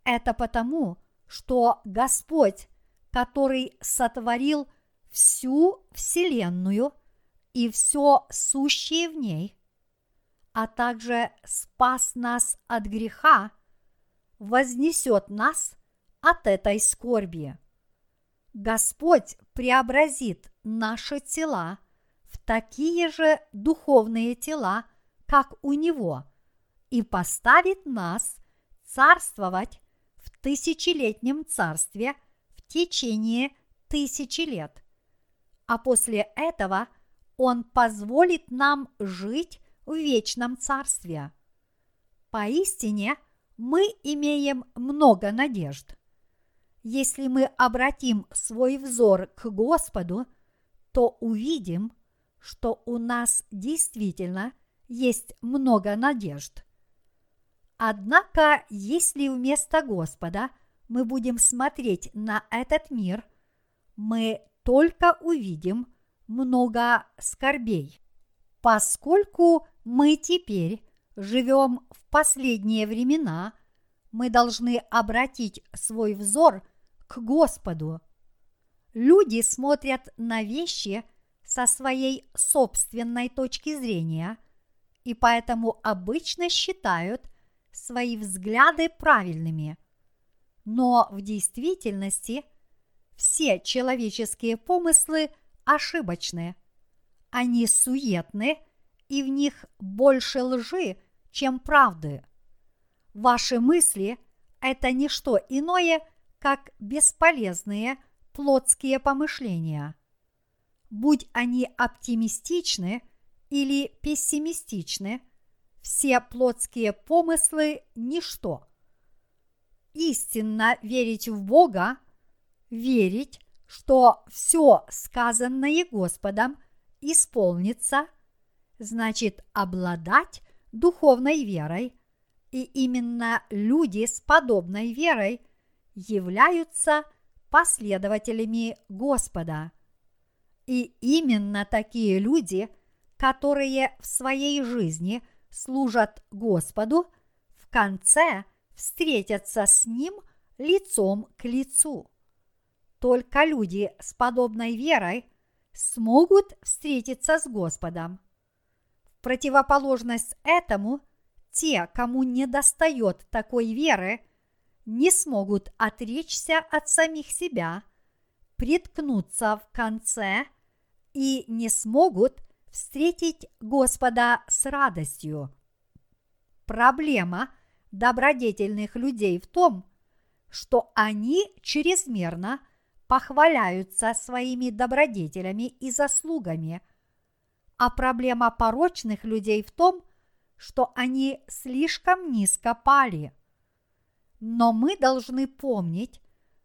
Это потому, что Господь, который сотворил всю вселенную и все сущее в ней, а также спас нас от греха, вознесет нас от этой скорби. Господь преобразит наши тела в такие же духовные тела, как у Него, и поставит нас царствовать в тысячелетнем царстве в течение 1000 лет. А после этого Он позволит нам жить в вечном царстве. Поистине, мы имеем много надежд. Если мы обратим свой взор к Господу, то увидим, что у нас действительно есть много надежд. Однако, если вместо Господа мы будем смотреть на этот мир, мы только увидим много скорбей. Поскольку мы теперь живем в последние времена, мы должны обратить свой взор к Господу. Люди смотрят на вещи со своей собственной точки зрения и поэтому обычно считают свои взгляды правильными. Но в действительности все человеческие помыслы ошибочны. Они суетны, и в них больше лжи, чем правды. Ваши мысли – это не что иное, как бесполезные плотские помышления. Будь они оптимистичны или пессимистичны, все плотские помыслы – ничто. Истинно верить в Бога, верить, что все сказанное Господом исполнится, значит обладать духовной верой, и именно люди с подобной верой являются последователями Господа. И именно такие люди, которые в своей жизни служат Господу, в конце встретятся с Ним лицом к лицу. Только люди с подобной верой смогут встретиться с Господом. В противоположность этому, те, кому недостает такой веры, не смогут отречься от самих себя, приткнуться в конце и не смогут встретить Господа с радостью. Проблема добродетельных людей в том, что они чрезмерно похваляются своими добродетелями и заслугами, а проблема порочных людей в том, что они слишком низко пали. Но мы должны помнить,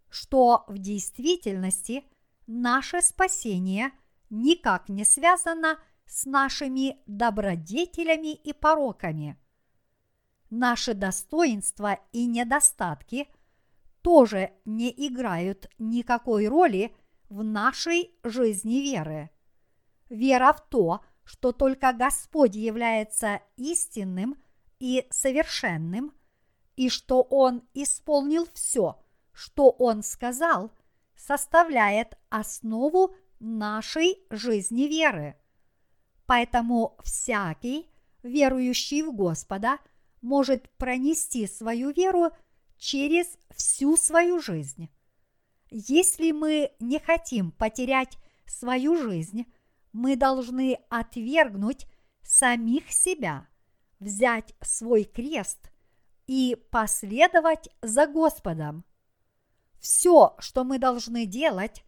что в действительности наше спасение никак не связано с нашими добродетелями и пороками. Наши достоинства и недостатки тоже не играют никакой роли в нашей жизни веры. Вера в то, что только Господь является истинным и совершенным, и что Он исполнил все, что Он сказал, составляет основу нашей жизни веры. Поэтому всякий, верующий в Господа, может пронести свою веру через всю свою жизнь. Если мы не хотим потерять свою жизнь, мы должны отвергнуть самих себя, взять свой крест и последовать за Господом. Все, что мы должны делать,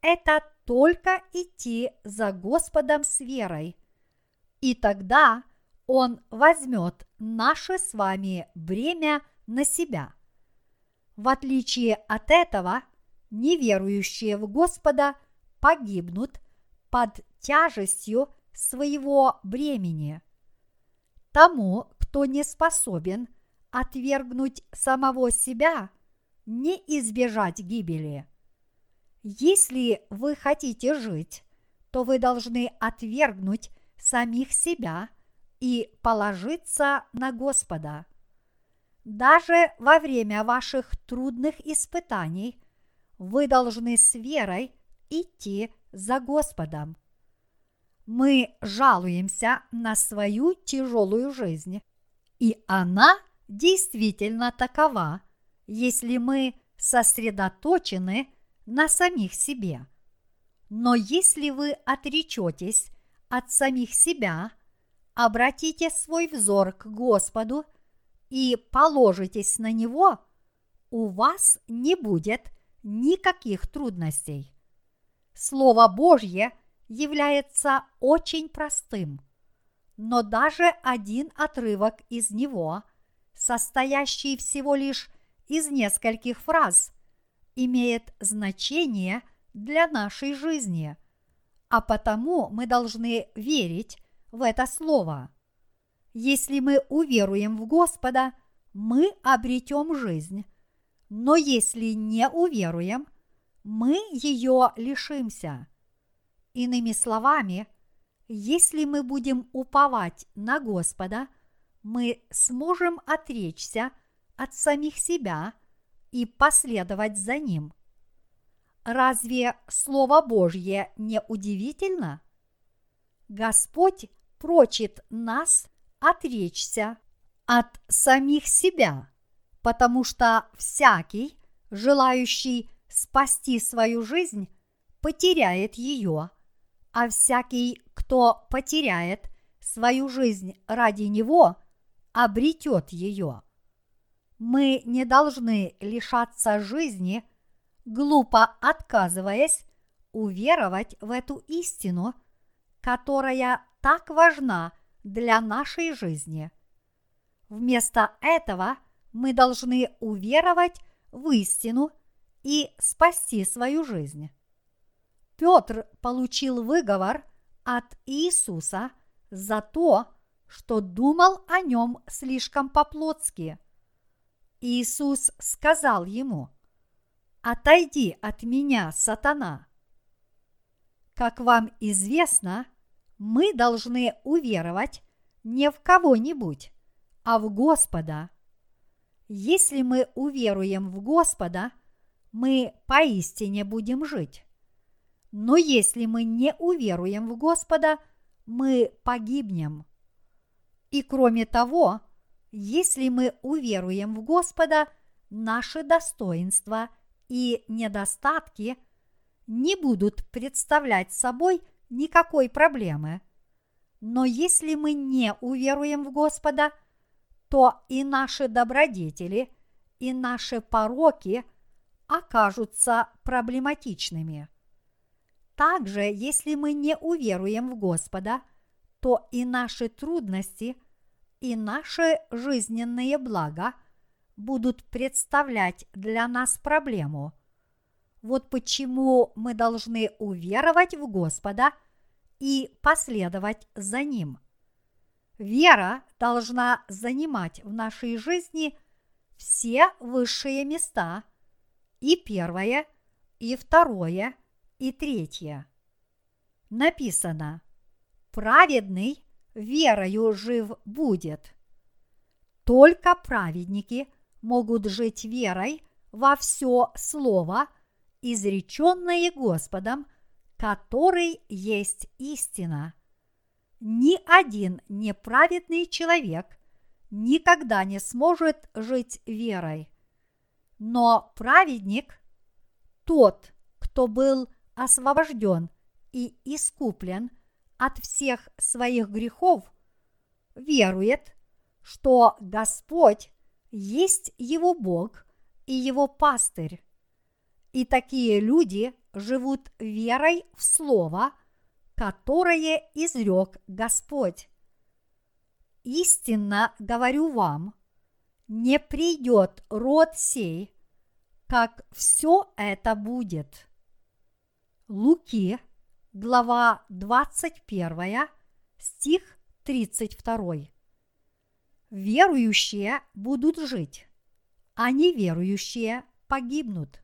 это только идти за Господом с верой. И тогда Он возьмет наше с вами бремя на себя. В отличие от этого, неверующие в Господа погибнут под тяжестью своего бремени. Тому, кто не способен отвергнуть самого себя, не избежать гибели. Если вы хотите жить, то вы должны отвергнуть самих себя и положиться на Господа. Даже во время ваших трудных испытаний вы должны с верой идти за Господом. Мы жалуемся на свою тяжелую жизнь, и она действительно такова, если мы сосредоточены на самих себе. Но если вы отречетесь от самих себя, обратите свой взор к Господу и положитесь на Него, у вас не будет никаких трудностей. Слово Божье является очень простым, но даже один отрывок из него, состоящий всего лишь из нескольких фраз, имеет значение для нашей жизни, а потому мы должны верить в это слово. Если мы уверуем в Господа, мы обретем жизнь, но если не уверуем, мы ее лишимся. Иными словами, если мы будем уповать на Господа, мы сможем отречься от самих себя и последовать за Ним. Разве Слово Божье не удивительно? Господь прочит нас отречься от самих себя, потому что всякий, желающий спасти свою жизнь, потеряет ее, а всякий, кто потеряет свою жизнь ради Него, обретет ее. Мы не должны лишаться жизни, глупо отказываясь уверовать в эту истину, которая так важна для нашей жизни. Вместо этого мы должны уверовать в истину и спасти свою жизнь. Петр получил выговор от Иисуса за то, что думал о нем слишком по-плотски. Иисус сказал ему: «Отойди от меня, сатана!» Как вам известно, мы должны уверовать не в кого-нибудь, а в Господа. Если мы уверуем в Господа, мы поистине будем жить. Но если мы не уверуем в Господа, мы погибнем. И кроме того, если мы уверуем в Господа, наши достоинства и недостатки не будут представлять собой никакой проблемы. Но если мы не уверуем в Господа, то и наши добродетели, и наши пороки окажутся проблематичными. Также, если мы не уверуем в Господа, то и наши трудности, и наши жизненные блага будут представлять для нас проблему. Вот почему мы должны уверовать в Господа и последовать за Ним. Вера должна занимать в нашей жизни все высшие места, и первое, и второе, и третье. Написано: «Праведный верою жив будет». Только праведники могут жить верой во все слово, изреченное Господом, который есть истина. Ни один неправедный человек никогда не сможет жить верой. Но праведник, тот, кто был освобожден и искуплен от всех своих грехов, верует, что Господь есть его Бог и его пастырь. И такие люди живут верой в Слово, которое изрек Господь. Истинно говорю вам, не придет род сей, как все это будет. Луки, глава 21, стих 32. Верующие будут жить, а неверующие погибнут.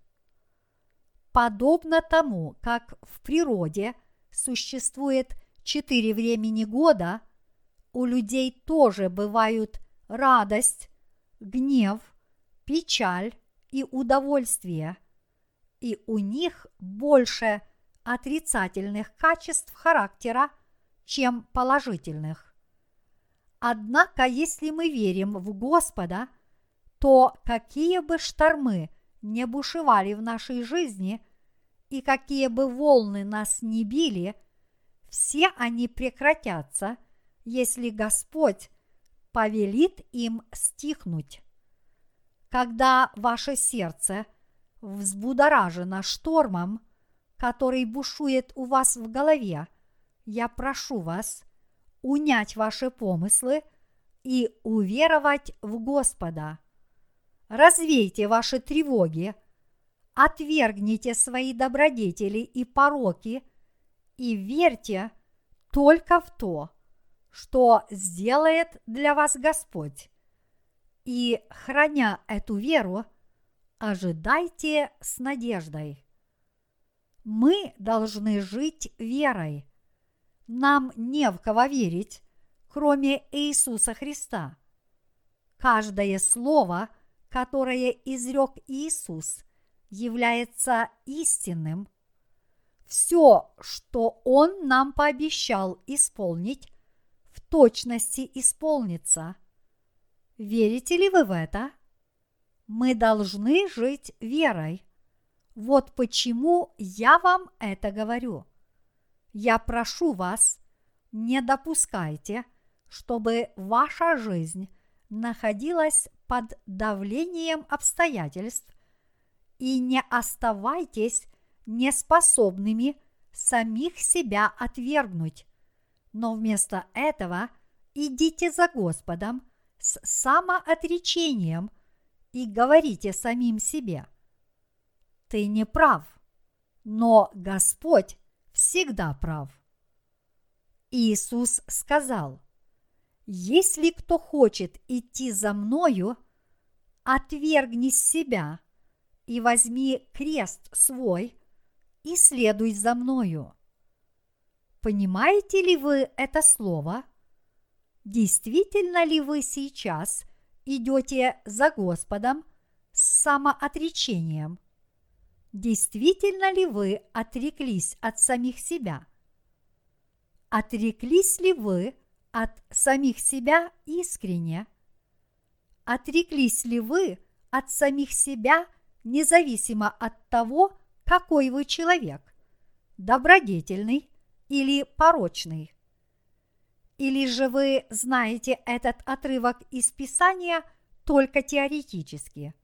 Подобно тому, как в природе существует 4 времени года, у людей тоже бывают радость, гнев, печаль и удовольствие, и у них больше отрицательных качеств характера, чем положительных. Однако, если мы верим в Господа, то какие бы штормы не бушевали в нашей жизни, и какие бы волны нас ни били, все они прекратятся, если Господь повелит им стихнуть. Когда ваше сердце взбудоражено штормом, который бушует у вас в голове, я прошу вас унять ваши помыслы и уверовать в Господа. Развейте ваши тревоги, отвергните свои добродетели и пороки и верьте только в то, что сделает для вас Господь. И, храня эту веру, ожидайте с надеждой. Мы должны жить верой. Нам не в кого верить, кроме Иисуса Христа. Каждое слово, которое изрек Иисус, является истинным. Все, что Он нам пообещал исполнить, в точности исполнится. Верите ли вы в это? Мы должны жить верой. Вот почему я вам это говорю. Я прошу вас, не допускайте, чтобы ваша жизнь находилась под давлением обстоятельств, и не оставайтесь неспособными самих себя отвергнуть, но вместо этого идите за Господом с самоотречением и говорите самим себе: «Ты не прав, но Господь всегда прав». Иисус сказал: «Если кто хочет идти за Мною, отвергни себя и возьми крест свой и следуй за Мною». Понимаете ли вы это слово? Действительно ли вы сейчас идете за Господом с самоотречением? Действительно ли вы отреклись от самих себя? Отреклись ли вы от самих себя искренне? Отреклись ли вы от самих себя, независимо от того, какой вы человек, добродетельный или порочный? Или же вы знаете этот отрывок из Писания только теоретически?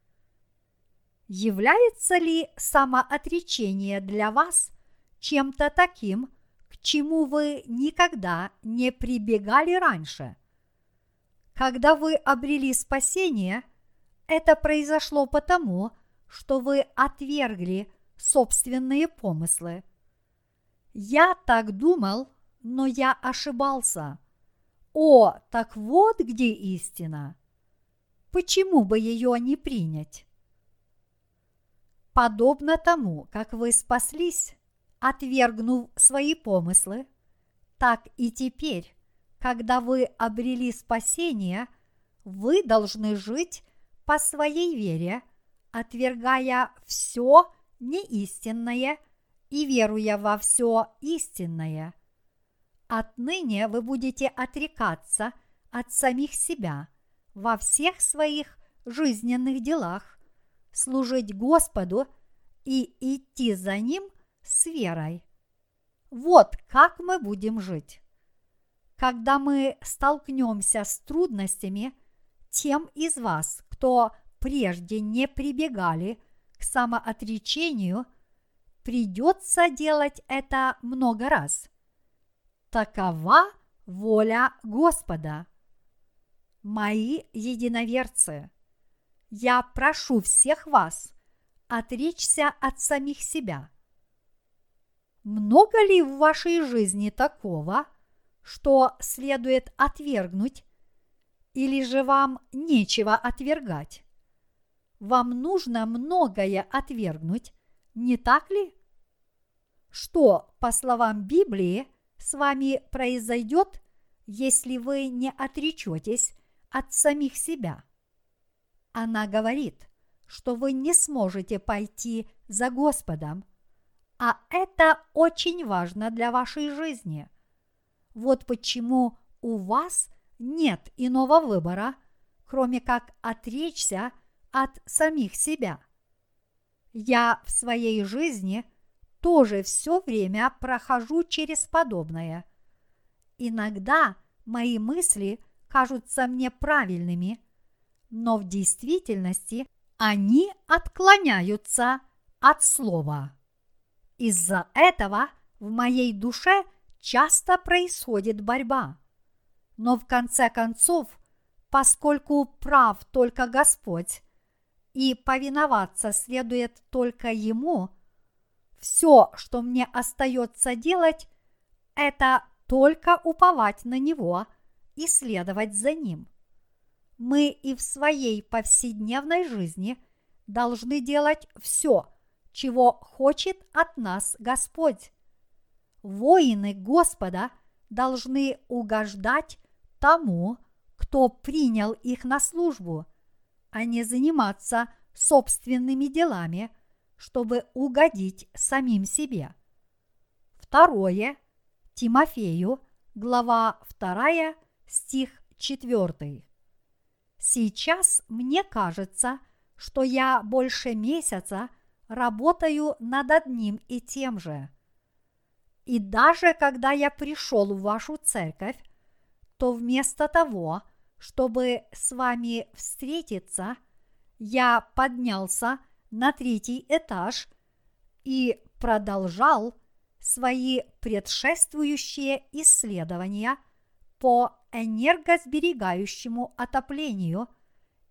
Является ли самоотречение для вас чем-то таким, к чему вы никогда не прибегали раньше? Когда вы обрели спасение, Это произошло потому, что вы отвергли собственные помыслы. Я так думал, но я ошибался. О, так вот где истина! Почему бы ее не принять? Подобно тому, как вы спаслись, отвергнув свои помыслы, так и теперь, когда вы обрели спасение, вы должны жить по своей вере, отвергая все неистинное и веруя во все истинное. Отныне вы будете отрекаться от самих себя во всех своих жизненных делах, служить Господу и идти за Ним с верой. Вот как мы будем жить. Когда мы столкнемся с трудностями, тем из вас, кто прежде не прибегали к самоотречению, придется делать это много раз. Такова воля Господа. Мои единоверцы, я прошу всех вас отречься от самих себя. Много ли в вашей жизни такого, что следует отвергнуть, или же вам нечего отвергать? Вам нужно многое отвергнуть, не так ли? Что, по словам Библии, с вами произойдет, если вы не отречетесь от самих себя? Она говорит, что вы не сможете пойти за Господом, а это очень важно для вашей жизни. Вот почему у вас нет иного выбора, кроме как отречься от самих себя. Я в своей жизни тоже все время прохожу через подобное. Иногда мои мысли кажутся мне правильными, но в действительности они отклоняются от слова. Из-за этого в моей душе часто происходит борьба. Но в конце концов, поскольку прав только Господь, и повиноваться следует только Ему, все, что мне остается делать, это только уповать на Него и следовать за Ним. Мы и в своей повседневной жизни должны делать все, чего хочет от нас Господь. Воины Господа должны угождать тому, кто принял их на службу, а не заниматься собственными делами, чтобы угодить самим себе. 2 Тимофею, глава 2, стих 4. Сейчас мне кажется, что я больше месяца работаю над одним и тем же. И даже когда я пришел в вашу церковь, то вместо того, чтобы с вами встретиться, я поднялся на 3 этаж и продолжал свои предшествующие исследования по энергосберегающему отоплению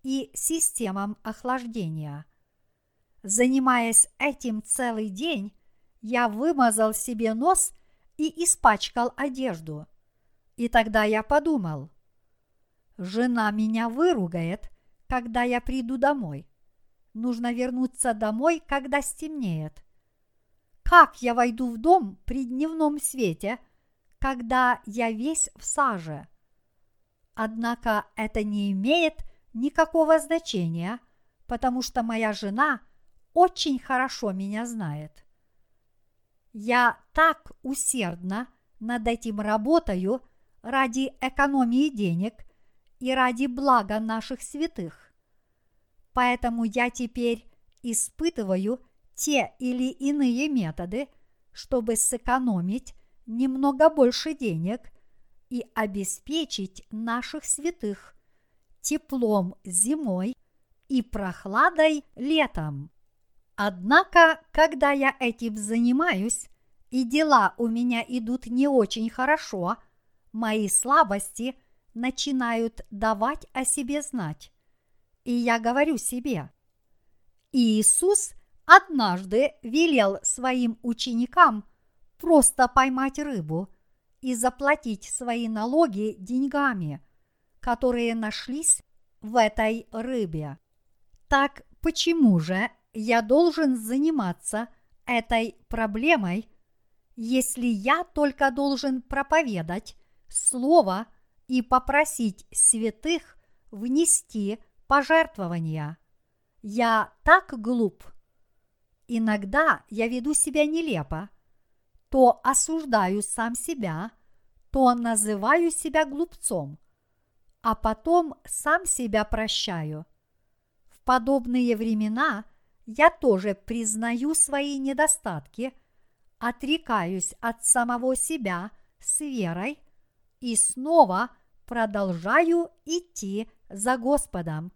и системам охлаждения. Занимаясь этим целый день, я вымазал себе нос и испачкал одежду. И тогда я подумал: жена меня выругает, когда я приду домой. Нужно вернуться домой, когда стемнеет. Как я войду в дом при дневном свете, когда я весь в саже? Однако это не имеет никакого значения, потому что моя жена очень хорошо меня знает. Я так усердно над этим работаю ради экономии денег и ради блага наших святых. Поэтому я теперь испытываю те или иные методы, чтобы сэкономить немного больше денег и обеспечить наших святых теплом зимой и прохладой летом. Однако, когда я этим занимаюсь, и дела у меня идут не очень хорошо, мои слабости начинают давать о себе знать, И я говорю себе, Иисус однажды велел своим ученикам просто поймать рыбу и заплатить свои налоги деньгами, которые нашлись в этой рыбе. Так почему же я должен заниматься этой проблемой, если я только должен проповедать слово и попросить святых внести пожертвования? Я так глуп. Иногда я веду себя нелепо. То осуждаю сам себя, то называю себя глупцом, а потом сам себя прощаю. В подобные времена я тоже признаю свои недостатки, отрекаюсь от самого себя с верой и снова продолжаю идти за Господом.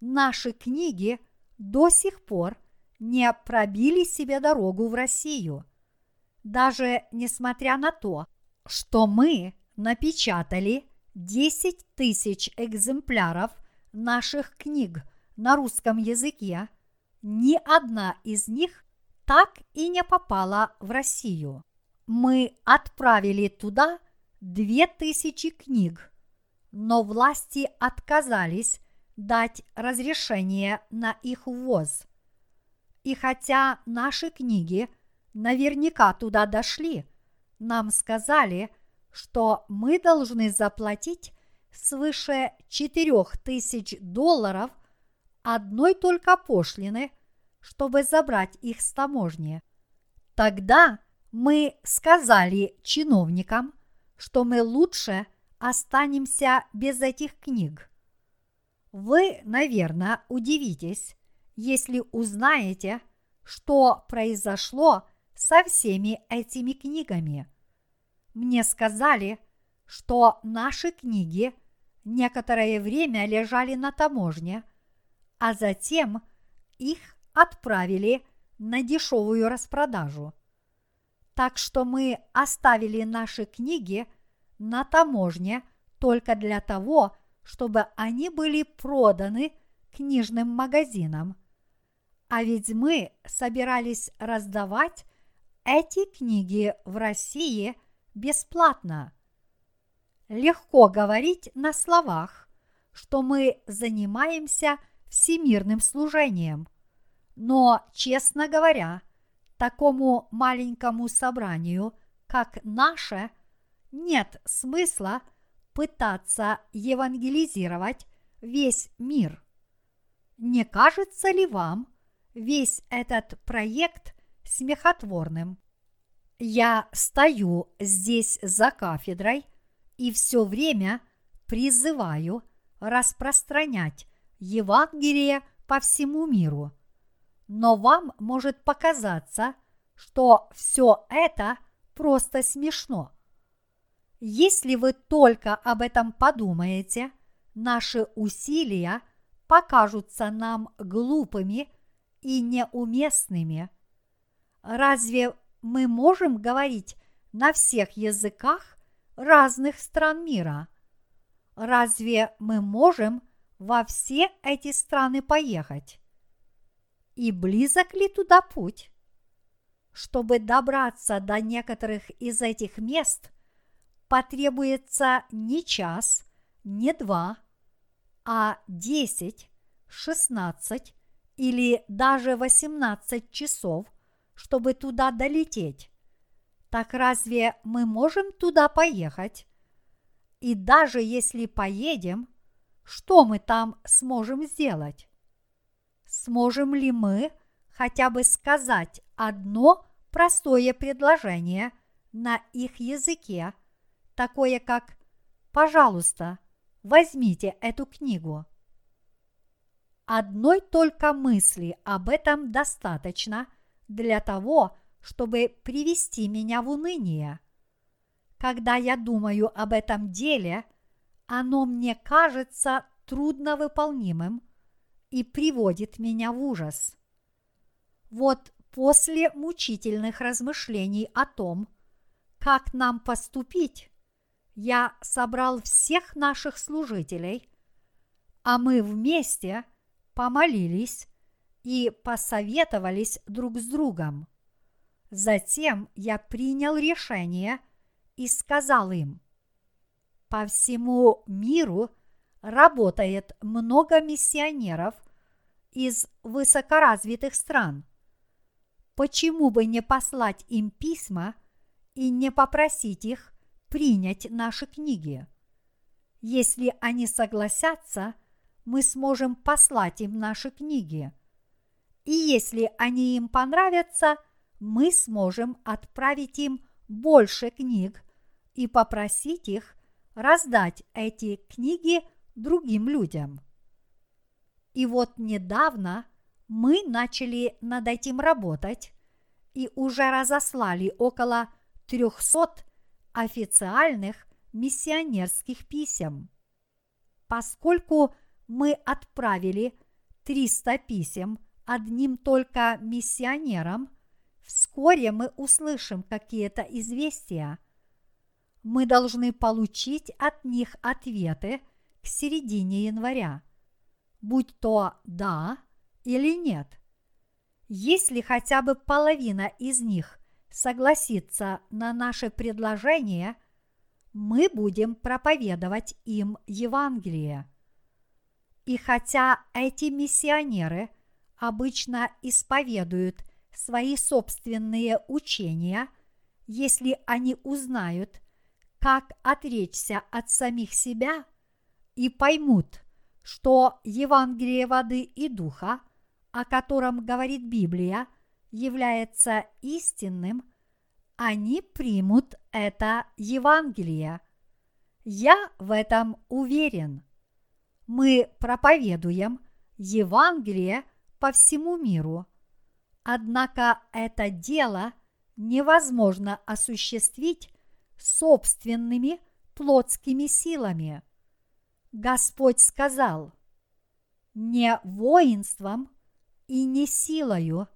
Наши книги до сих пор не пробили себе дорогу в Россию, даже несмотря на то, что мы напечатали 10 тысяч экземпляров наших книг на русском языке, ни одна из них так и не попала в Россию. Мы отправили туда 2000 книг, но власти отказались дать разрешение на их ввоз. И хотя наши книги наверняка туда дошли, нам сказали, что мы должны заплатить свыше $4000 одной только пошлины, чтобы забрать их с таможни. Тогда мы сказали чиновникам, что мы лучше останемся без этих книг. Вы, наверное, удивитесь, если узнаете, что произошло со всеми этими книгами. Мне сказали, что наши книги некоторое время лежали на таможне, а затем их отправили на дешевую распродажу. Так что мы оставили наши книги на таможне только для того, чтобы они были проданы книжным магазинам. А ведь мы собирались раздавать эти книги в России бесплатно. Легко говорить на словах, что мы занимаемся всемирным служением. Но, честно говоря, такому маленькому собранию, как наше, нет смысла пытаться евангелизировать весь мир. Не кажется ли вам весь этот проект смехотворным? Я стою здесь за кафедрой и все время призываю распространять Евангелие по всему миру. Но вам может показаться, что все это просто смешно. Если вы только об этом подумаете, наши усилия покажутся нам глупыми и неуместными. Разве мы можем говорить на всех языках разных стран мира? Разве мы можем во все эти страны поехать? И близок ли туда путь? Чтобы добраться до некоторых из этих мест, потребуется не час, не два, а 10, 16 или даже 18 часов, чтобы туда долететь. Так разве мы можем туда поехать? И даже если поедем, что мы там сможем сделать? Сможем ли мы хотя бы сказать одно простое предложение на их языке, такое как «Пожалуйста, возьмите эту книгу»? Одной только мысли об этом достаточно для того, чтобы привести меня в уныние. Когда я думаю об этом деле, оно мне кажется трудновыполнимым и приводит меня в ужас. Вот после мучительных размышлений о том, как нам поступить, я собрал всех наших служителей, а мы вместе помолились и посоветовались друг с другом. Затем я принял решение и сказал им: по всему миру работает много миссионеров из высокоразвитых стран. Почему бы не послать им письма и не попросить их принять наши книги? Если они согласятся, мы сможем послать им наши книги. И если они им понравятся, мы сможем отправить им больше книг и попросить их раздать эти книги другим людям. И вот недавно мы начали над этим работать и уже разослали около 300 официальных миссионерских писем. Поскольку мы отправили 300 писем одним только миссионерам, вскоре мы услышим какие-то известия. Мы должны получить от них ответы к середине января, будь то «да» или «нет». Если хотя бы половина из них согласится на наше предложение, мы будем проповедовать им Евангелие. И хотя эти миссионеры обычно исповедуют свои собственные учения, если они узнают, как отречься от самих себя и поймут, что Евангелие воды и духа, о котором говорит Библия, является истинным, они примут это Евангелие. Я в этом уверен. Мы проповедуем Евангелие по всему миру. Однако это дело невозможно осуществить собственными плотскими силами. Господь сказал: не воинством и не силою,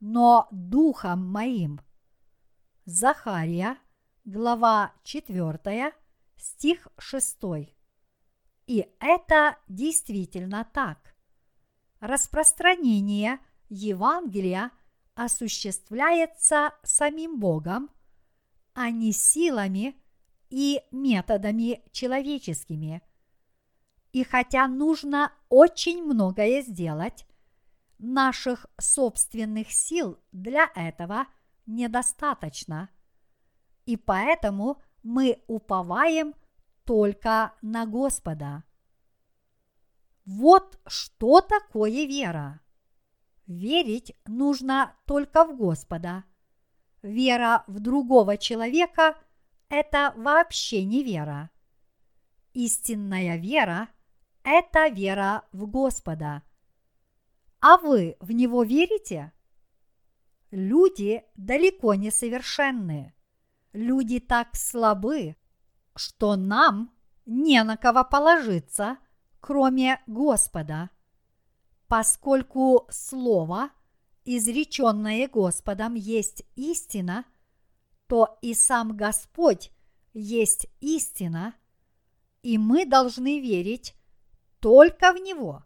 но духом моим. Захария, глава 4, стих 6. И это действительно так. Распространение Евангелия осуществляется самим Богом, а не силами и методами человеческими. И хотя нужно очень многое сделать, наших собственных сил для этого недостаточно. И поэтому мы уповаем только на Господа. Вот что такое вера. Верить нужно только в Господа. Вера в другого человека – это вообще не вера. Истинная вера – это вера в Господа. А вы в Него верите? Люди далеко не совершенны. Люди так слабы, что нам не на кого положиться, кроме Господа. Поскольку Слово, изреченное Господом, есть истина, то и сам Господь есть истина, и мы должны верить только в Него.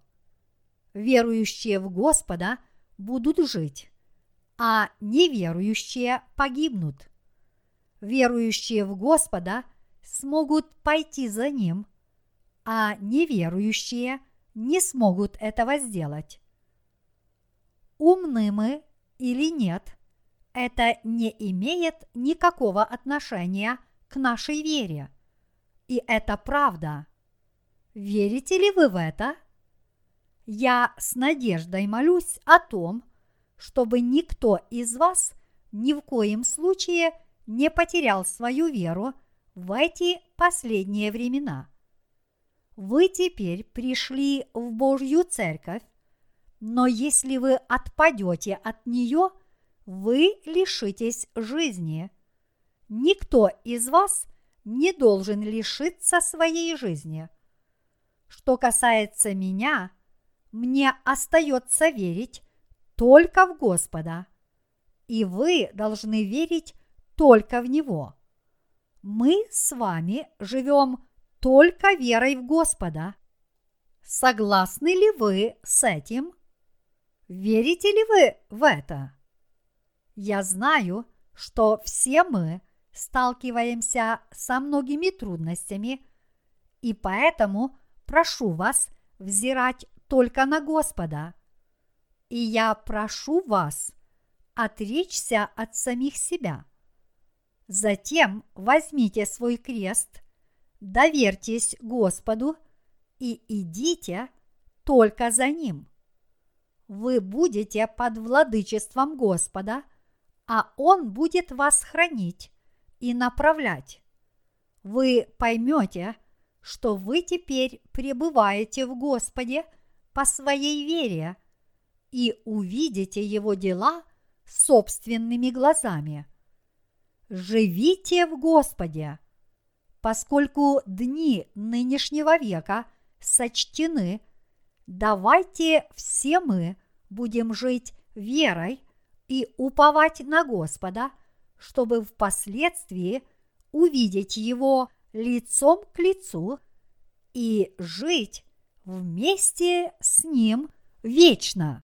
Верующие в Господа будут жить, а неверующие погибнут. Верующие в Господа смогут пойти за Ним, а неверующие не смогут этого сделать. Умны мы или нет, это не имеет никакого отношения к нашей вере. И это правда. Верите ли вы в это? Я с надеждой молюсь о том, чтобы никто из вас ни в коем случае не потерял свою веру в эти последние времена. Вы теперь пришли в Божью церковь, но если вы отпадете от нее, вы лишитесь жизни. Никто из вас не должен лишиться своей жизни. Что касается меня, мне остается верить только в Господа, и вы должны верить только в Него. Мы с вами живем только верой в Господа. Согласны ли вы с этим? Верите ли вы в это? Я знаю, что все мы сталкиваемся со многими трудностями, и поэтому прошу вас взирать только на Господа. И я прошу вас отречься от самих себя. Затем возьмите свой крест, доверьтесь Господу и идите только за Ним. Вы будете под владычеством Господа, а Он будет вас хранить и направлять. Вы поймете, что вы теперь пребываете в Господе по своей вере и увидите Его дела собственными глазами. Живите в Господе, поскольку дни нынешнего века сочтены. Давайте все мы будем жить верой и уповать на Господа, чтобы впоследствии увидеть Его лицом к лицу и жить вместе с Ним вечно.